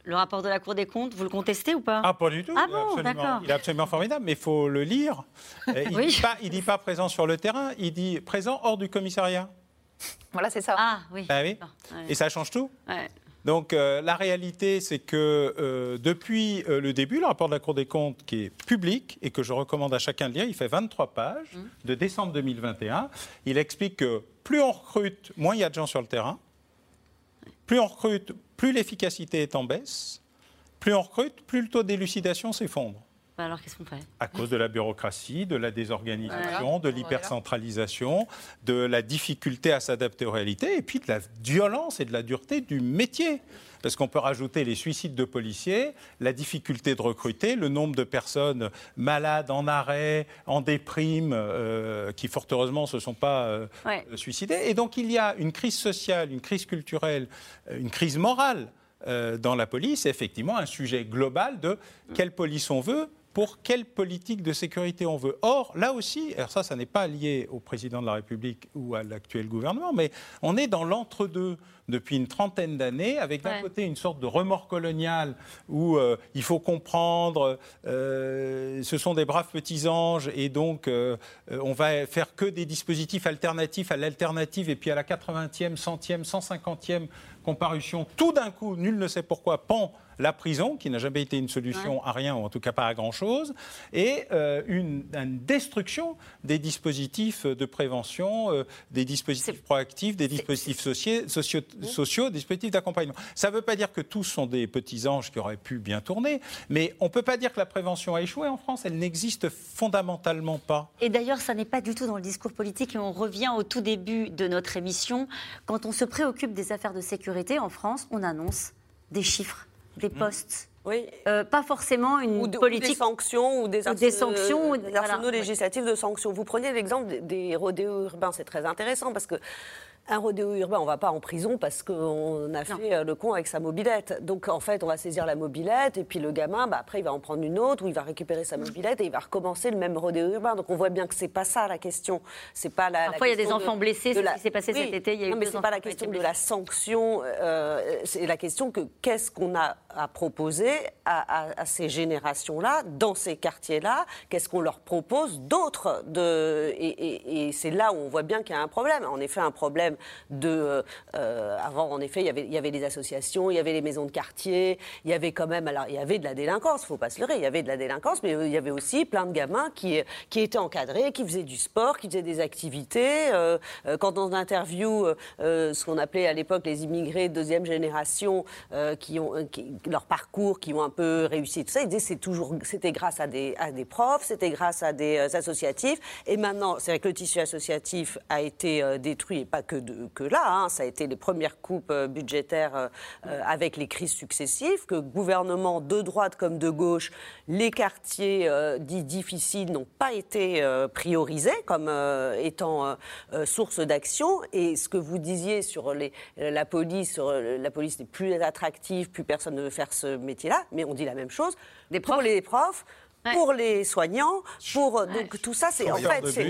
le rapport de la Cour des comptes, vous le contestez ou pas? Ah, pas du tout. Ah bon, d'accord. Il est absolument formidable, mais il faut le lire. Il oui. ne dit pas présent sur le terrain, il dit présent hors du commissariat. Voilà, c'est ça. Ah oui. Ah, oui. Et ça change tout. Ouais. Donc la réalité, c'est que depuis le début, le rapport de la Cour des comptes, qui est public et que je recommande à chacun de lire, il fait 23 pages de décembre 2021. Il explique que plus on recrute, moins il y a de gens sur le terrain. Plus on recrute, plus l'efficacité est en baisse. Plus on recrute, plus le taux d'élucidation s'effondre. Alors qu'est-ce qu'on fait? À cause de la bureaucratie, de la désorganisation, de l'hypercentralisation, de la difficulté à s'adapter aux réalités et puis de la violence et de la dureté du métier. Parce qu'on peut rajouter les suicides de policiers, la difficulté de recruter, le nombre de personnes malades, en arrêt, en déprime, qui fort heureusement ne se sont pas suicidées. Et donc il y a une crise sociale, une crise culturelle, une crise morale dans la police. C'est effectivement un sujet global de quelle police on veut, pour quelle politique de sécurité on veut. Or, là aussi, alors ça n'est pas lié au président de la République ou à l'actuel gouvernement, mais on est dans l'entre-deux depuis une trentaine d'années, avec d'un côté une sorte de remords colonial où il faut comprendre, ce sont des braves petits anges, et donc on va faire que des dispositifs alternatifs à l'alternative, et puis à la 80e, 100e, 150e comparution, tout d'un coup, nul ne sait pourquoi, pan la prison, qui n'a jamais été une solution à rien, ou en tout cas pas à grand-chose, et une destruction des dispositifs de prévention, des dispositifs proactifs, des dispositifs sociaux, des dispositifs d'accompagnement. Ça ne veut pas dire que tous sont des petits anges qui auraient pu bien tourner, mais on ne peut pas dire que la prévention a échoué en France, elle n'existe fondamentalement pas. Et d'ailleurs, ça n'est pas du tout dans le discours politique, et on revient au tout début de notre émission. Quand on se préoccupe des affaires de sécurité en France, on annonce des chiffres, des postes, Oui. Pas forcément une politique. Ou des sanctions, ou des arsenaux législatifs de sanctions. Vous prenez l'exemple des rodéos urbains, c'est très intéressant parce que. Un rodéo urbain, on ne va pas en prison parce qu'on a fait le con avec sa mobilette. Donc, en fait, on va saisir la mobilette et puis le gamin, bah, après, il va en prendre une autre ou il va récupérer sa mobilette et il va recommencer le même rodéo urbain. Donc, on voit bien que ce n'est pas ça la question. C'est pas la, parfois, il y a des enfants blessés, c'est ce qui s'est passé cet été. Il y a eu mais ce n'est pas la question de la sanction. C'est la question que qu'est-ce qu'on a à proposer à ces générations-là, dans ces quartiers-là, qu'est-ce qu'on leur propose d'autre et c'est là où on voit bien qu'il y a un problème. En effet, un problème avant, en effet, il y avait les associations, il y avait les maisons de quartier, il y avait quand même, alors il y avait de la délinquance, il ne faut pas se leurrer, il y avait de la délinquance, mais il y avait aussi plein de gamins qui étaient encadrés, qui faisaient du sport, qui faisaient des activités. Quand on interview ce qu'on appelait à l'époque les immigrés de deuxième génération, leur parcours, qui ont un peu réussi, tout ça, ils disaient c'était grâce à des profs, c'était grâce à des associatifs, et maintenant, c'est vrai que le tissu associatif a été détruit, et pas que là, hein. Ça a été les premières coupes budgétaires avec les crises successives, que gouvernement de droite comme de gauche, les quartiers dits difficiles n'ont pas été priorisés comme étant source d'action. Et ce que vous disiez sur la police n'est plus attractive, plus personne ne veut faire ce métier-là, mais on dit la même chose pour les profs. Ouais. Pour les soignants, donc tout ça, c'est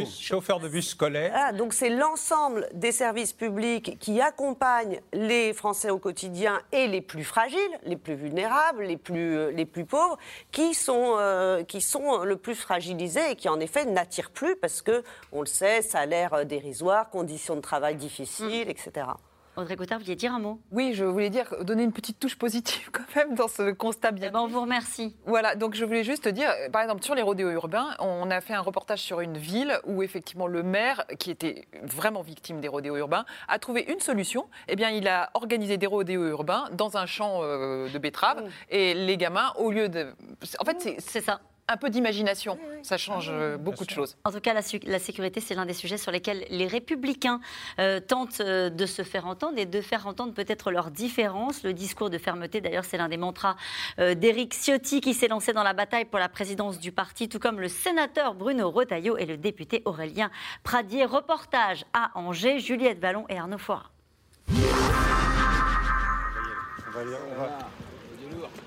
chauffeur de bus scolaire. Ah, donc c'est l'ensemble des services publics qui accompagnent les Français au quotidien et les plus fragiles, les plus vulnérables, les plus pauvres, qui sont le plus fragilisés et qui en effet n'attirent plus parce que on le sait, salaire dérisoire, conditions de travail difficiles, etc. Audrey Goutard, vous vouliez dire un mot ? Oui, je voulais donner une petite touche positive quand même dans ce constat bien. On vous remercie. Voilà, donc je voulais juste dire, par exemple, sur les rodéos urbains, on a fait un reportage sur une ville où effectivement le maire, qui était vraiment victime des rodéos urbains, a trouvé une solution. Eh bien, il a organisé des rodéos urbains dans un champ de betteraves et les gamins, au lieu de... En fait, c'est ça. Un peu d'imagination, ça change beaucoup de choses. En tout cas, la sécurité, c'est l'un des sujets sur lesquels les Républicains tentent de se faire entendre et de faire entendre peut-être leurs différences. Le discours de fermeté, d'ailleurs, c'est l'un des mantras d'Éric Ciotti qui s'est lancé dans la bataille pour la présidence du parti, tout comme le sénateur Bruno Retailleau et le député Aurélien Pradier. Reportage à Angers, Juliette Ballon et Arnaud Foira.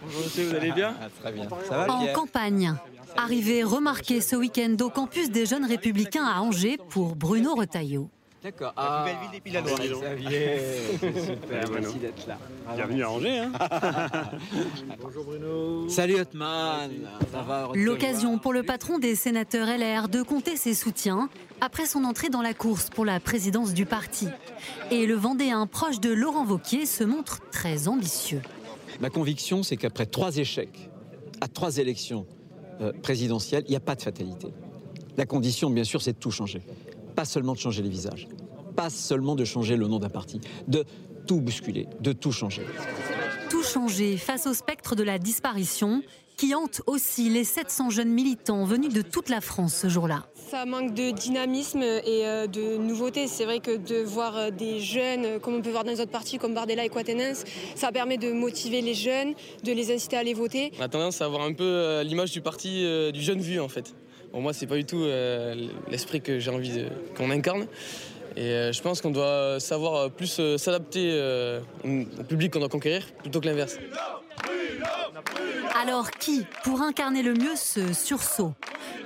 Bonjour monsieur, vous allez bien ? Très bien. Ça va, Pierre ? En campagne, arrivée remarquée ce week-end au campus des Jeunes Républicains à Angers pour Bruno Retailleau. D'accord. La plus belle ville depuis la Loire. Xavier, super, merci d'être là. Bienvenue à Angers. Hein. Bonjour Bruno. Salut Othman. Ça va ? L'occasion pour le patron des sénateurs LR de compter ses soutiens après son entrée dans la course pour la présidence du parti. Et le Vendéen proche de Laurent Wauquiez se montre très ambitieux. Ma conviction, c'est qu'après 3 échecs, à 3 élections présidentielles, il n'y a pas de fatalité. La condition, bien sûr, c'est de tout changer. Pas seulement de changer les visages, pas seulement de changer le nom d'un parti, de tout bousculer, de tout changer. Tout changer face au spectre de la disparition qui hante aussi les 700 jeunes militants venus de toute la France ce jour-là. Ça manque de dynamisme et de nouveauté. C'est vrai que de voir des jeunes, comme on peut voir dans les autres partis, comme Bardella et Quatennens, ça permet de motiver les jeunes, de les inciter à aller voter. On a tendance à avoir un peu l'image du parti du jeune vu, en fait. Bon, moi, c'est pas du tout l'esprit que j'ai envie qu'on incarne. Et je pense qu'on doit savoir plus s'adapter au public qu'on doit conquérir, plutôt que l'inverse. Alors qui pour incarner le mieux ce sursaut ?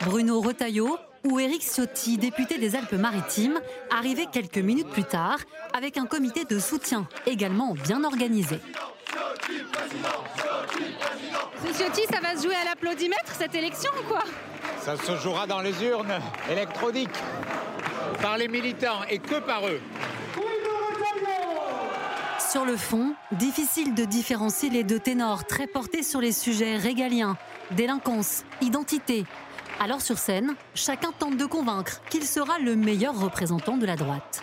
Bruno Retailleau ou Éric Ciotti, député des Alpes-Maritimes, arrivé quelques minutes plus tard avec un comité de soutien également bien organisé. Monsieur Ciotti, ça va se jouer à l'applaudimètre cette élection ou quoi ? Ça se jouera dans les urnes électroniques, par les militants et que par eux. Sur le fond, difficile de différencier les 2 ténors très portés sur les sujets régaliens, délinquance, identité. Alors sur scène, chacun tente de convaincre qu'il sera le meilleur représentant de la droite.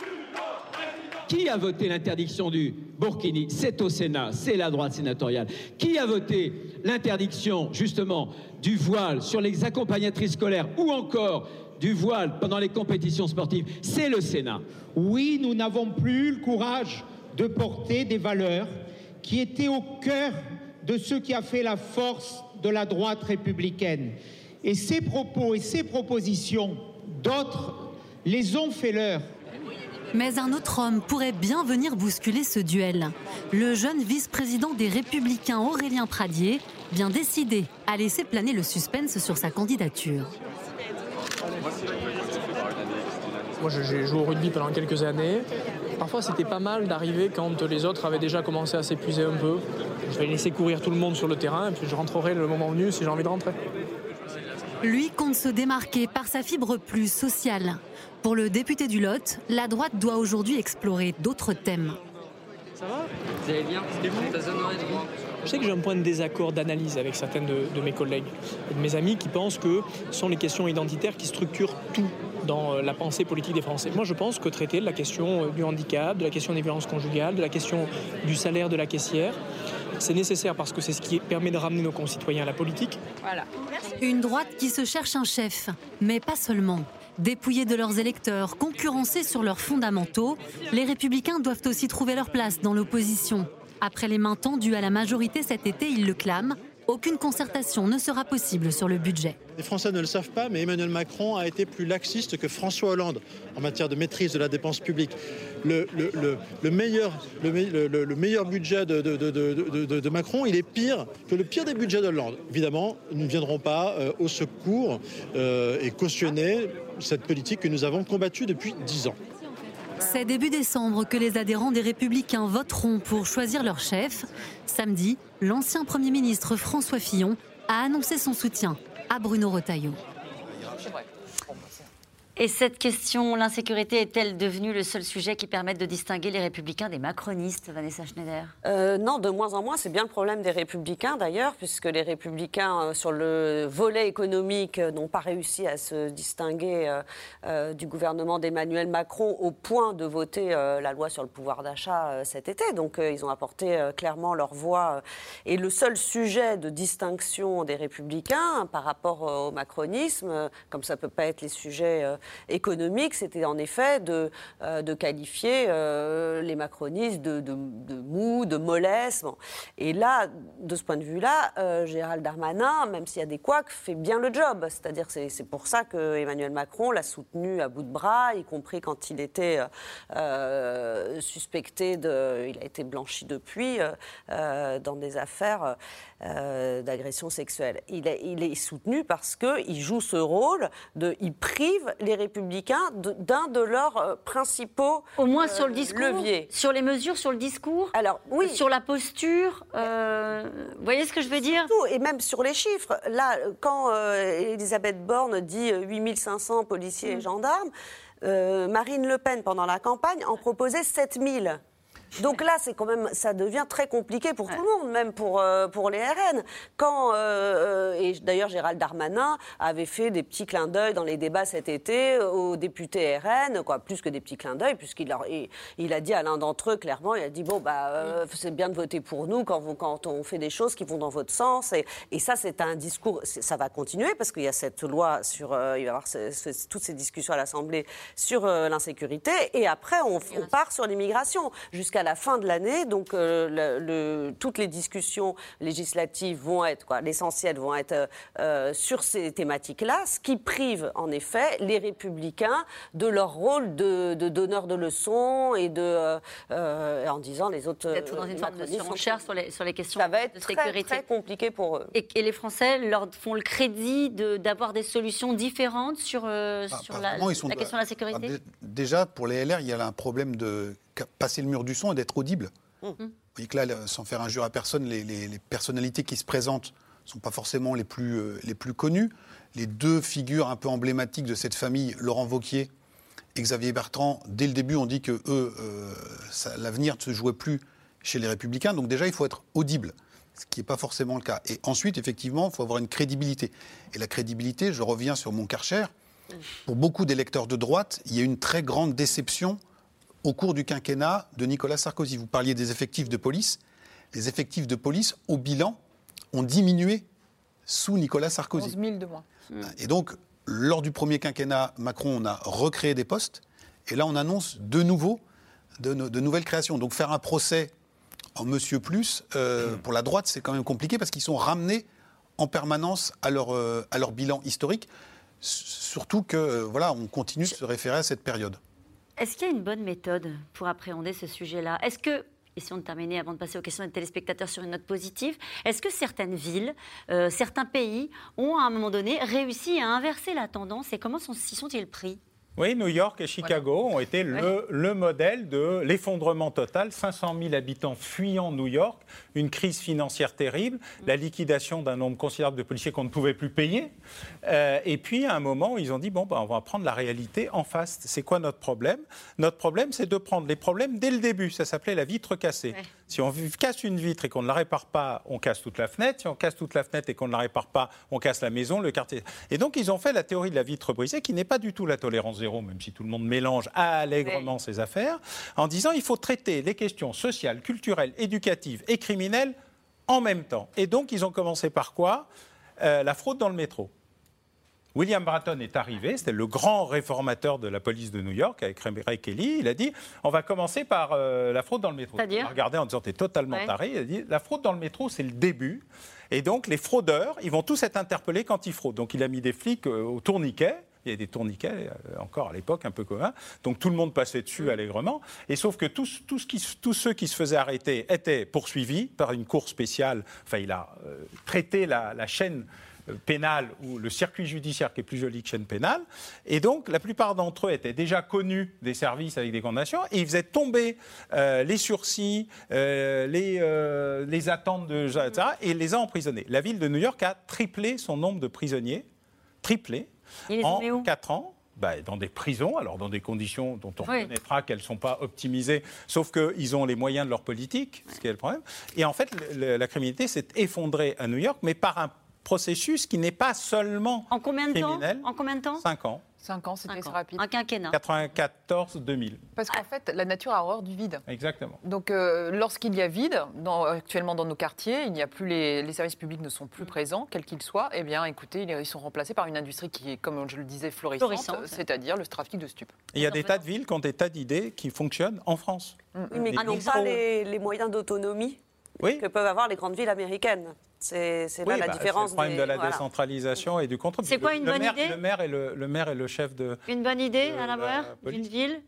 Qui a voté l'interdiction du Burkini ? C'est au Sénat, c'est la droite sénatoriale. Qui a voté l'interdiction, justement, du voile sur les accompagnatrices scolaires ou encore du voile pendant les compétitions sportives ? C'est le Sénat. Oui, nous n'avons plus le courage de porter des valeurs qui étaient au cœur de ce qui a fait la force de la droite républicaine. Et ces propos et ces propositions, d'autres les ont fait leurs. Mais un autre homme pourrait bien venir bousculer ce duel. Le jeune vice-président des Républicains Aurélien Pradier, bien décidé à laisser planer le suspense sur sa candidature. Moi, j'ai joué au rugby pendant quelques années. Parfois, c'était pas mal d'arriver quand les autres avaient déjà commencé à s'épuiser un peu. Je vais laisser courir tout le monde sur le terrain et puis je rentrerai le moment venu si j'ai envie de rentrer. Lui compte se démarquer par sa fibre plus sociale. Pour le député du Lot, la droite doit aujourd'hui explorer d'autres thèmes. Ça va ? Vous allez bien ? Je sais que j'ai un point de désaccord d'analyse avec certains de mes collègues et de mes amis qui pensent que ce sont les questions identitaires qui structurent tout dans la pensée politique des Français. Moi, je pense que traiter de la question du handicap, de la question des violences conjugales, de la question du salaire de la caissière, c'est nécessaire parce que c'est ce qui permet de ramener nos concitoyens à la politique. Voilà. Une droite qui se cherche un chef, mais pas seulement. Dépouillés de leurs électeurs, concurrencés sur leurs fondamentaux, les Républicains doivent aussi trouver leur place dans l'opposition. Après les mains tendues à la majorité cet été, ils le clament. Aucune concertation ne sera possible sur le budget. Les Français ne le savent pas, mais Emmanuel Macron a été plus laxiste que François Hollande en matière de maîtrise de la dépense publique. Le meilleur budget de Macron, il est pire que le pire des budgets de Hollande. Évidemment, nous ne viendrons pas au secours et cautionner cette politique que nous avons combattue depuis 10 ans. C'est début décembre que les adhérents des Républicains voteront pour choisir leur chef. Samedi, l'ancien Premier ministre François Fillon a annoncé son soutien à Bruno Retailleau. Et cette question, l'insécurité est-elle devenue le seul sujet qui permette de distinguer les Républicains des macronistes, Vanessa Schneider ? Non, de moins en moins, c'est bien le problème des Républicains d'ailleurs, puisque les Républicains, sur le volet économique, n'ont pas réussi à se distinguer du gouvernement d'Emmanuel Macron au point de voter la loi sur le pouvoir d'achat cet été. Donc ils ont apporté clairement leur voix. Et le seul sujet de distinction des Républicains par rapport au macronisme, comme ça ne peut pas être les sujets... économique, c'était en effet de qualifier les macronistes de mous, de mollesses. Bon. Et là, de ce point de vue-là, Gérald Darmanin, même s'il y a des couacs, fait bien le job. C'est-à-dire que c'est pour ça qu'Emmanuel Macron l'a soutenu à bout de bras, y compris quand il était suspecté de... Il a été blanchi depuis dans des affaires d'agression sexuelle. Il est soutenu parce qu'il joue ce rôle de... Il prive les Républicains d'un de leurs principaux leviers. Au moins sur le discours, levier. Sur les mesures, sur le discours. Alors oui, sur la posture. Vous voyez ce que je veux dire ? Surtout, et même sur les chiffres. Là, quand Elisabeth Borne dit 8500 policiers et gendarmes, Marine Le Pen pendant la campagne en proposait 7000. Donc là, c'est quand même, ça devient très compliqué pour tout le monde, même pour les RN. Quand et d'ailleurs Gérald Darmanin avait fait des petits clins d'œil dans les débats cet été aux députés RN, quoi, plus que des petits clins d'œil, puisqu'il il a dit à l'un d'entre eux clairement, il a dit bon bah c'est bien de voter pour nous quand on fait des choses qui vont dans votre sens. Et ça, c'est un discours, ça va continuer parce qu'il y a cette loi sur, il va y avoir toutes ces discussions à l'Assemblée sur l'insécurité. Et après, on part sur l'immigration jusqu'à la fin de l'année, donc toutes les discussions législatives vont être, quoi, l'essentiel vont être sur ces thématiques-là, ce qui prive en effet les Républicains de leur rôle de donneur de leçons et de en disant les autres. Peut-être dans une forme de surenchère sur les questions de sécurité. Ça va être très compliqué pour eux. Et les Français leur font le crédit d'avoir des solutions différentes sur la question de la sécurité. Déjà pour les LR, il y a un problème de passer le mur du son et d'être audible. Mmh. Vous voyez que là, sans faire injure à personne, les personnalités qui se présentent ne sont pas forcément les plus connues. Les deux figures un peu emblématiques de cette famille, Laurent Wauquiez et Xavier Bertrand, dès le début ont dit que eux, l'avenir ne se jouait plus chez les Républicains. Donc déjà, il faut être audible, ce qui n'est pas forcément le cas. Et ensuite, effectivement, il faut avoir une crédibilité. Et la crédibilité, je reviens sur mon Karcher, pour beaucoup d'électeurs de droite, il y a une très grande déception au cours du quinquennat de Nicolas Sarkozy. Vous parliez des effectifs de police. Les effectifs de police, au bilan, ont diminué sous Nicolas Sarkozy. 11 000 de moins. Et donc, lors du premier quinquennat, Macron, on a recréé des postes. Et là, on annonce de nouveau de nouvelles créations. Donc, faire un procès Alors, Monsieur Plus, pour la droite, c'est quand même compliqué parce qu'ils sont ramenés en permanence à leur bilan historique, surtout que, voilà, on continue de se référer à cette période. Est-ce qu'il y a une bonne méthode pour appréhender ce sujet-là? Est-ce que, essayons de terminer avant de passer aux questions des téléspectateurs sur une note positive, est-ce que certaines villes, certains pays ont à un moment donné réussi à inverser la tendance et comment s'y sont-ils pris? Oui, New York et Chicago ont été le modèle de l'effondrement total. 500 000 habitants fuyant New York, une crise financière terrible, la liquidation d'un nombre considérable de policiers qu'on ne pouvait plus payer. Et puis, à un moment, ils ont dit, bon, ben, on va prendre la réalité en face. C'est quoi notre problème? Notre problème, c'est de prendre les problèmes dès le début. Ça s'appelait la vitre cassée. Ouais. Si on casse une vitre et qu'on ne la répare pas, on casse toute la fenêtre. Si on casse toute la fenêtre et qu'on ne la répare pas, on casse la maison, le quartier. Et donc, ils ont fait la théorie de la vitre brisée, qui n'est pas du tout la tolérance zéro, même si tout le monde mélange allègrement ses affaires, en disant il faut traiter les questions sociales, culturelles, éducatives et criminelles en même temps. Et donc, ils ont commencé par quoi? La fraude dans le métro. William Bratton est arrivé, c'était le grand réformateur de la police de New York, avec Ray Kelly. Il a dit, on va commencer par la fraude dans le métro. C'est-à-dire? Il a regardé en disant, t'es totalement taré. Il a dit, la fraude dans le métro, c'est le début. Et donc, les fraudeurs, ils vont tous être interpellés quand ils fraudent. Donc, il a mis des flics au tourniquet. Il y a des tourniquets, encore à l'époque, un peu communs. Donc tout le monde passait dessus allègrement. Et sauf que tous ceux qui se faisaient arrêter étaient poursuivis par une cour spéciale. Enfin, il a traité la chaîne pénale ou le circuit judiciaire qui est plus joli que chaîne pénale. Et donc, la plupart d'entre eux étaient déjà connus des services avec des condamnations. Et ils faisaient tomber les sursis, les attentes, etc. Et les ont emprisonnés. La ville de New York a triplé son nombre de prisonniers. Triplé. En 4 ans, bah, dans des prisons, alors dans des conditions dont on reconnaîtra qu'elles ne sont pas optimisées, sauf qu'ils ont les moyens de leur politique, ce qui est le problème. Et en fait, la criminalité s'est effondrée à New York, mais par un processus qui n'est pas seulement criminel. En combien de temps? 5 ans. 5 ans, c'était rapide. Un quinquennat. 94-2000. Parce qu'en fait, la nature a horreur du vide. Exactement. Donc, lorsqu'il y a vide, actuellement dans nos quartiers, il n'y a plus les services publics ne sont plus présents, quels qu'ils soient. Eh bien, écoutez, ils sont remplacés par une industrie qui est, comme je le disais, florissante, c'est-à-dire le trafic de stupes. Il y a des tas de villes qui ont des tas d'idées qui fonctionnent en France. Oui, mais qui n'ont pas les moyens d'autonomie que peuvent avoir les grandes villes américaines. C'est là la différence. C'est le problème de la décentralisation et du contrôle. C'est quoi une bonne idée? Le maire est le chef de. Une bonne idée, Alain Bauer, d'une ville?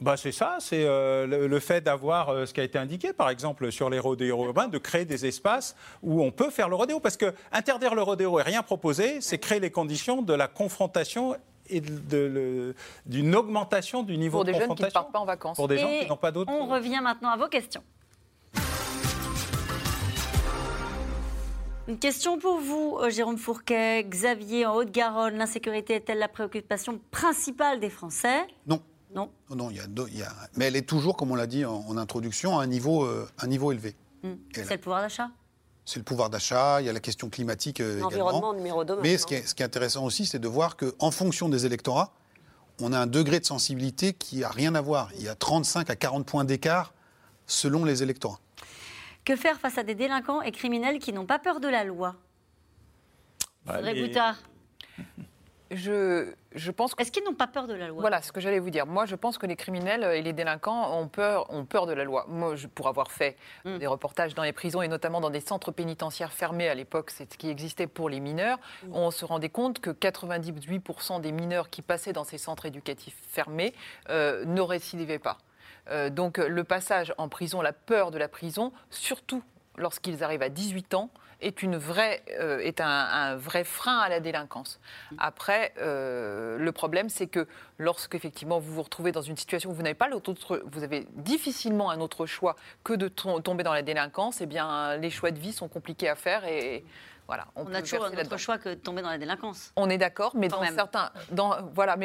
Bah c'est ça, c'est le fait d'avoir ce qui a été indiqué, par exemple, sur les rodéos urbains, de créer des espaces où on peut faire le rodéo. Parce que interdire le rodéo et rien proposer, c'est créer les conditions de la confrontation et d'une augmentation du niveau de confrontation. Pour des jeunes qui ne partent pas en vacances. Pour des gens qui n'ont pas d'autres. On revient maintenant à vos questions. Une question pour vous, Jérôme Fourquet, Xavier, en Haute-Garonne. L'insécurité est-elle la préoccupation principale des Français? Non. Non. Non, mais elle est toujours, comme on l'a dit en introduction, à un niveau élevé. Mmh. C'est le pouvoir d'achat? C'est le pouvoir d'achat, il y a la question climatique également. Numéro 2. Mais ce qui est intéressant aussi, c'est de voir qu'en fonction des électorats, on a un degré de sensibilité qui n'a rien à voir. Il y a 35 à 40 points d'écart selon les électorats. Que faire face à des délinquants et criminels qui n'ont pas peur de la loi? Audrey Goutard. Je pense que... Est-ce qu'ils n'ont pas peur de la loi? Voilà ce que j'allais vous dire. Moi, je pense que les criminels et les délinquants ont peur de la loi. Moi, pour avoir fait des reportages dans les prisons et notamment dans des centres pénitentiaires fermés à l'époque, c'est ce qui existait pour les mineurs, on se rendait compte que 98% des mineurs qui passaient dans ces centres éducatifs fermés ne récidivaient pas. Donc le passage en prison, la peur de la prison, surtout lorsqu'ils arrivent à 18 ans, est un vrai frein à la délinquance. Après, le problème, c'est que lorsqu'effectivement vous vous retrouvez dans une situation où vous n'avez pas vous avez difficilement un autre choix que de tomber dans la délinquance, eh bien les choix de vie sont compliqués à faire et voilà, on a toujours un autre choix que de tomber dans la délinquance. On est d'accord, mais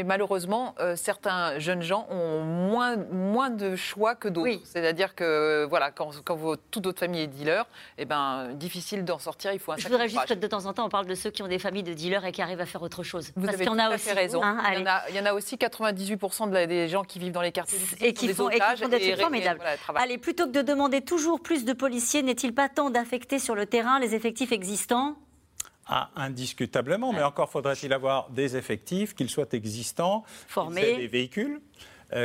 malheureusement, certains jeunes gens ont moins de choix que d'autres. Oui. C'est-à-dire que voilà, quand toute autre famille est dealer, eh ben difficile d'en sortir. Il faut un. Je voudrais juste que de temps en temps on parle de ceux qui ont des familles de dealers et qui arrivent à faire autre chose. Vous avez tout à fait raison. Il y en a aussi 98% des gens qui vivent dans les quartiers et qui font des trucs formidables. Allez, plutôt que de demander toujours plus de policiers, n'est-il pas temps d'affecter sur le terrain les effectifs existants? Ah, indiscutablement, mais encore faudrait-il avoir des effectifs, qu'ils soient existants, formés, des véhicules.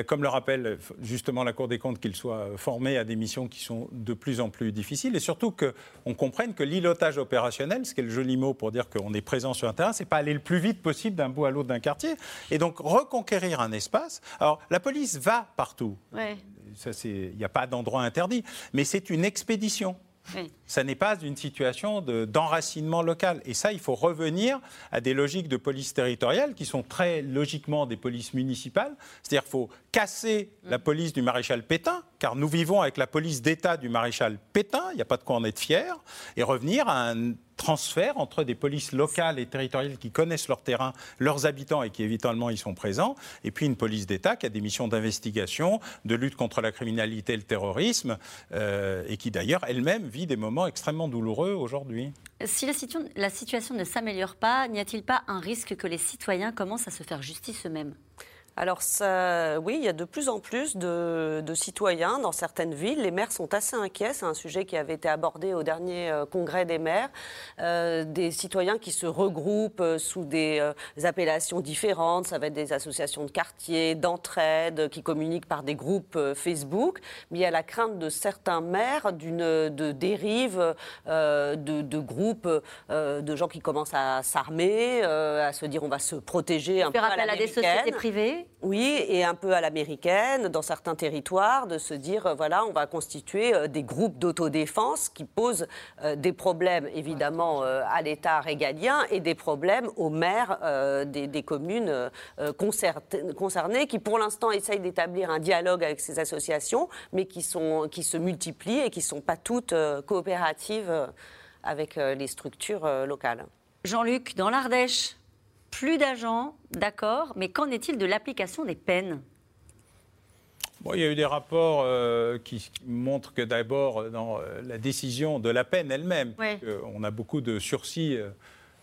comme le rappelle justement la Cour des comptes, qu'ils soient formés à des missions qui sont de plus en plus difficiles, et surtout qu'on comprenne que l'îlotage opérationnel, ce qui est le joli mot pour dire qu'on est présent sur un terrain, c'est pas aller le plus vite possible d'un bout à l'autre d'un quartier, et donc reconquérir un espace. Alors la police va partout, ouais. Ça, c'est, il n'y a pas d'endroit interdit, mais c'est une expédition. Oui. Ça n'est pas une situation d'enracinement local. Et ça, il faut revenir à des logiques de police territoriale qui sont très logiquement des polices municipales. C'est-à-dire qu'il faut casser la police du maréchal Pétain, car nous vivons avec la police d'État du maréchal Pétain, il n'y a pas de quoi en être fier, et revenir à un transfert entre des polices locales et territoriales qui connaissent leur terrain, leurs habitants et qui évidemment y sont présents, et puis une police d'État qui a des missions d'investigation, de lutte contre la criminalité et le terrorisme, et qui d'ailleurs elle-même vit des moments extrêmement douloureux aujourd'hui. Si la situation ne s'améliore pas, n'y a-t-il pas un risque que les citoyens commencent à se faire justice eux-mêmes ? Alors ça, oui, il y a de plus en plus de citoyens dans certaines villes. Les maires sont assez inquiets, c'est un sujet qui avait été abordé au dernier congrès des maires. Des citoyens qui se regroupent sous des appellations différentes, ça va être des associations de quartier, d'entraide, qui communiquent par des groupes Facebook. Mais il y a la crainte de certains maires de dérives, de groupes, de gens qui commencent à s'armer, à se dire on va se protéger un peu à l'américaine. Faire appel à des sociétés privées ? Oui, et un peu à l'américaine, dans certains territoires, de se dire, voilà, on va constituer des groupes d'autodéfense qui posent des problèmes, évidemment, à l'État régalien et des problèmes aux maires des communes concernées qui, pour l'instant, essayent d'établir un dialogue avec ces associations, mais qui se multiplient et qui ne sont pas toutes coopératives avec les structures locales. Jean-Luc, dans l'Ardèche, plus d'agents, d'accord, mais qu'en est-il de l'application des peines ? Bon, il y a eu des rapports qui montrent que d'abord, dans la décision de la peine elle-même, ouais. On a beaucoup de sursis.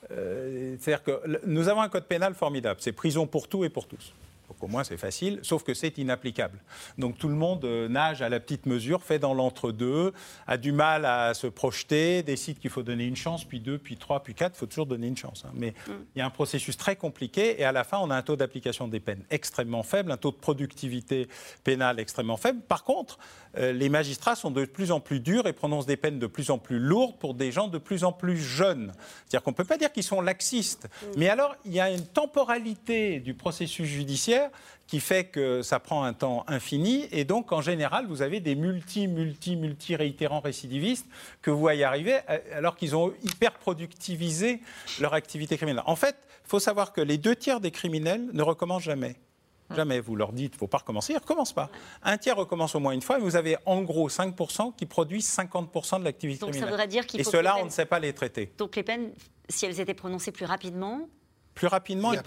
C'est-à-dire que nous avons un code pénal formidable, c'est prison pour tout et pour tous. Donc au moins c'est facile, sauf que c'est inapplicable. Donc tout le monde nage à la petite mesure, fait dans l'entre-deux, a du mal à se projeter, décide qu'il faut donner une chance, puis deux, puis trois, puis quatre, il faut toujours donner une chance. Hein. Mais il y a un processus très compliqué et à la fin on a un taux d'application des peines extrêmement faible, un taux de productivité pénale extrêmement faible. Par contre, les magistrats sont de plus en plus durs et prononcent des peines de plus en plus lourdes pour des gens de plus en plus jeunes. C'est-à-dire qu'on ne peut pas dire qu'ils sont laxistes. Mais alors il y a une temporalité du processus judiciaire qui fait que ça prend un temps infini et donc en général vous avez des multi-réitérants récidivistes que vous voyez arriver alors qu'ils ont hyper productivisé leur activité criminelle. En fait, il faut savoir que les 2/3 des criminels ne recommencent jamais. Jamais, vous leur dites, il ne faut pas recommencer, ils ne recommencent pas. 1/3 recommence au moins une fois, et vous avez en gros 5% qui produisent 50% de l'activité criminelle. Donc ça voudrait dire qu'il faut... Et ceux-là, on ne sait pas les traiter. Donc les peines, si elles étaient prononcées plus rapidement et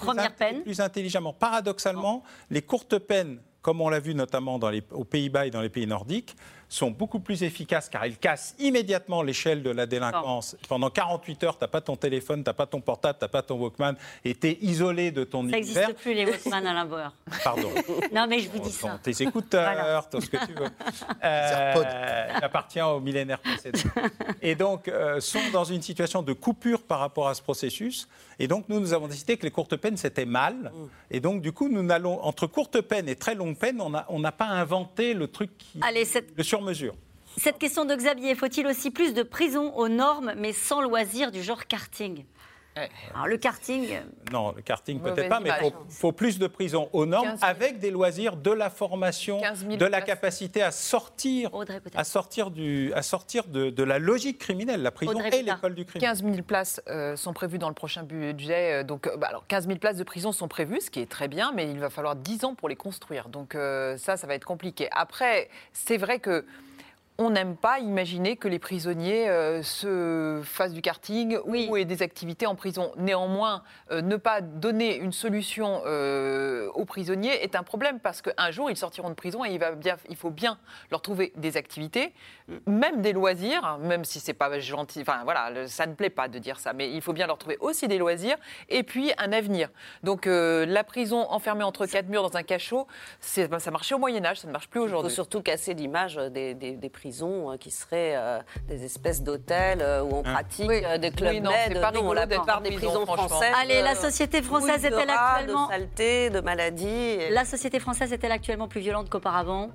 plus intelligemment. Paradoxalement, les courtes peines, comme on l'a vu notamment aux Pays-Bas et dans les pays nordiques, sont beaucoup plus efficaces car elles cassent immédiatement l'échelle de la délinquance. Pendant 48 heures, tu n'as pas ton téléphone, tu n'as pas ton portable, tu n'as pas ton Walkman et tu es isolé de ton univers. Ça n'existe plus les Walkman à Alain Bauer. Pardon. Non mais je vous dis ça. Tes écouteurs, tout ce que tu veux. Appartient au millénaire précédent. Et donc, sont dans une situation de coupure par rapport à ce processus. Et donc, nous avons décidé que les courtes peines, c'était mal. Et donc, du coup, nous n'allons entre courtes peines et très longues peines, on n'a pas inventé le truc qui... Allez, le sur-mesure. Cette question de Xavier, faut-il aussi plus de prisons aux normes, mais sans loisirs du genre karting ? Alors, le karting... Non, le karting peut-être pas, mais il faut plus de prisons aux normes avec des loisirs, de la formation, de la capacité à sortir de la logique criminelle. La prison est l'école du crime. 15 000 places sont prévues dans le prochain budget. Donc, alors, 15 000 places de prison sont prévues, ce qui est très bien, mais il va falloir 10 ans pour les construire. Donc ça va être compliqué. Après, c'est vrai que... On n'aime pas imaginer que les prisonniers se fassent du karting ou aient des activités en prison. Néanmoins, ne pas donner une solution aux prisonniers est un problème parce qu'un jour, ils sortiront de prison et il faut bien leur trouver des activités, même des loisirs, même si c'est pas gentil. Enfin, voilà, ça ne plaît pas de dire ça, mais il faut bien leur trouver aussi des loisirs et puis un avenir. Donc, la prison enfermée entre quatre murs dans un cachot, ça marchait au Moyen-Âge, ça ne marche plus aujourd'hui. Il faut surtout casser l'image des prisonniers. prisons qui seraient des espèces d'hôtels où on pratique des clubs med. Non, la plupart des prisons françaises. Allez, la société française est-elle actuellement de saleté, de maladie et... La société française est-elle actuellement plus violente qu'auparavant?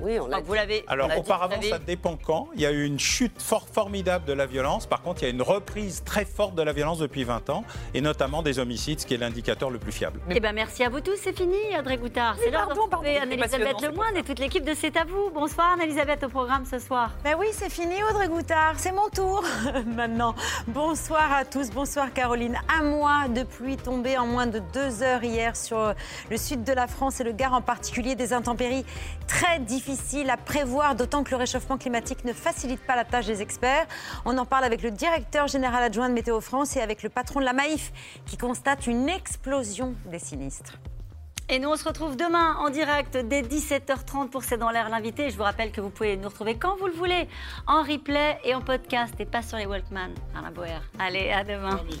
Oui, on l'a dit. Vous l'avez. Alors, auparavant, ça dépend quand. Il y a eu une chute formidable de la violence. Par contre, il y a une reprise très forte de la violence depuis 20 ans, et notamment des homicides, ce qui est l'indicateur le plus fiable. Eh bien, merci à vous tous. C'est fini, Audrey Goutard. C'est l'heure de retrouver Anne-Elisabeth Le Moine et toute l'équipe de C'est à vous. Bonsoir, Anne-Elisabeth, au programme ce soir. Ben oui, c'est fini, Audrey Goutard. C'est mon tour maintenant. Bonsoir à tous. Bonsoir, Caroline. Un mois de pluie tombée en moins de 2 heures hier sur le sud de la France et le Gard en particulier, des intempéries très difficiles. Difficile à prévoir, d'autant que le réchauffement climatique ne facilite pas la tâche des experts. On en parle avec le directeur général adjoint de Météo France et avec le patron de la Maïf qui constate une explosion des sinistres. Et nous, on se retrouve demain en direct dès 17h30 pour C'est dans l'air l'invité. Je vous rappelle que vous pouvez nous retrouver quand vous le voulez, en replay et en podcast et pas sur les Walkman. Alain Bauer. Allez, à demain. Merci.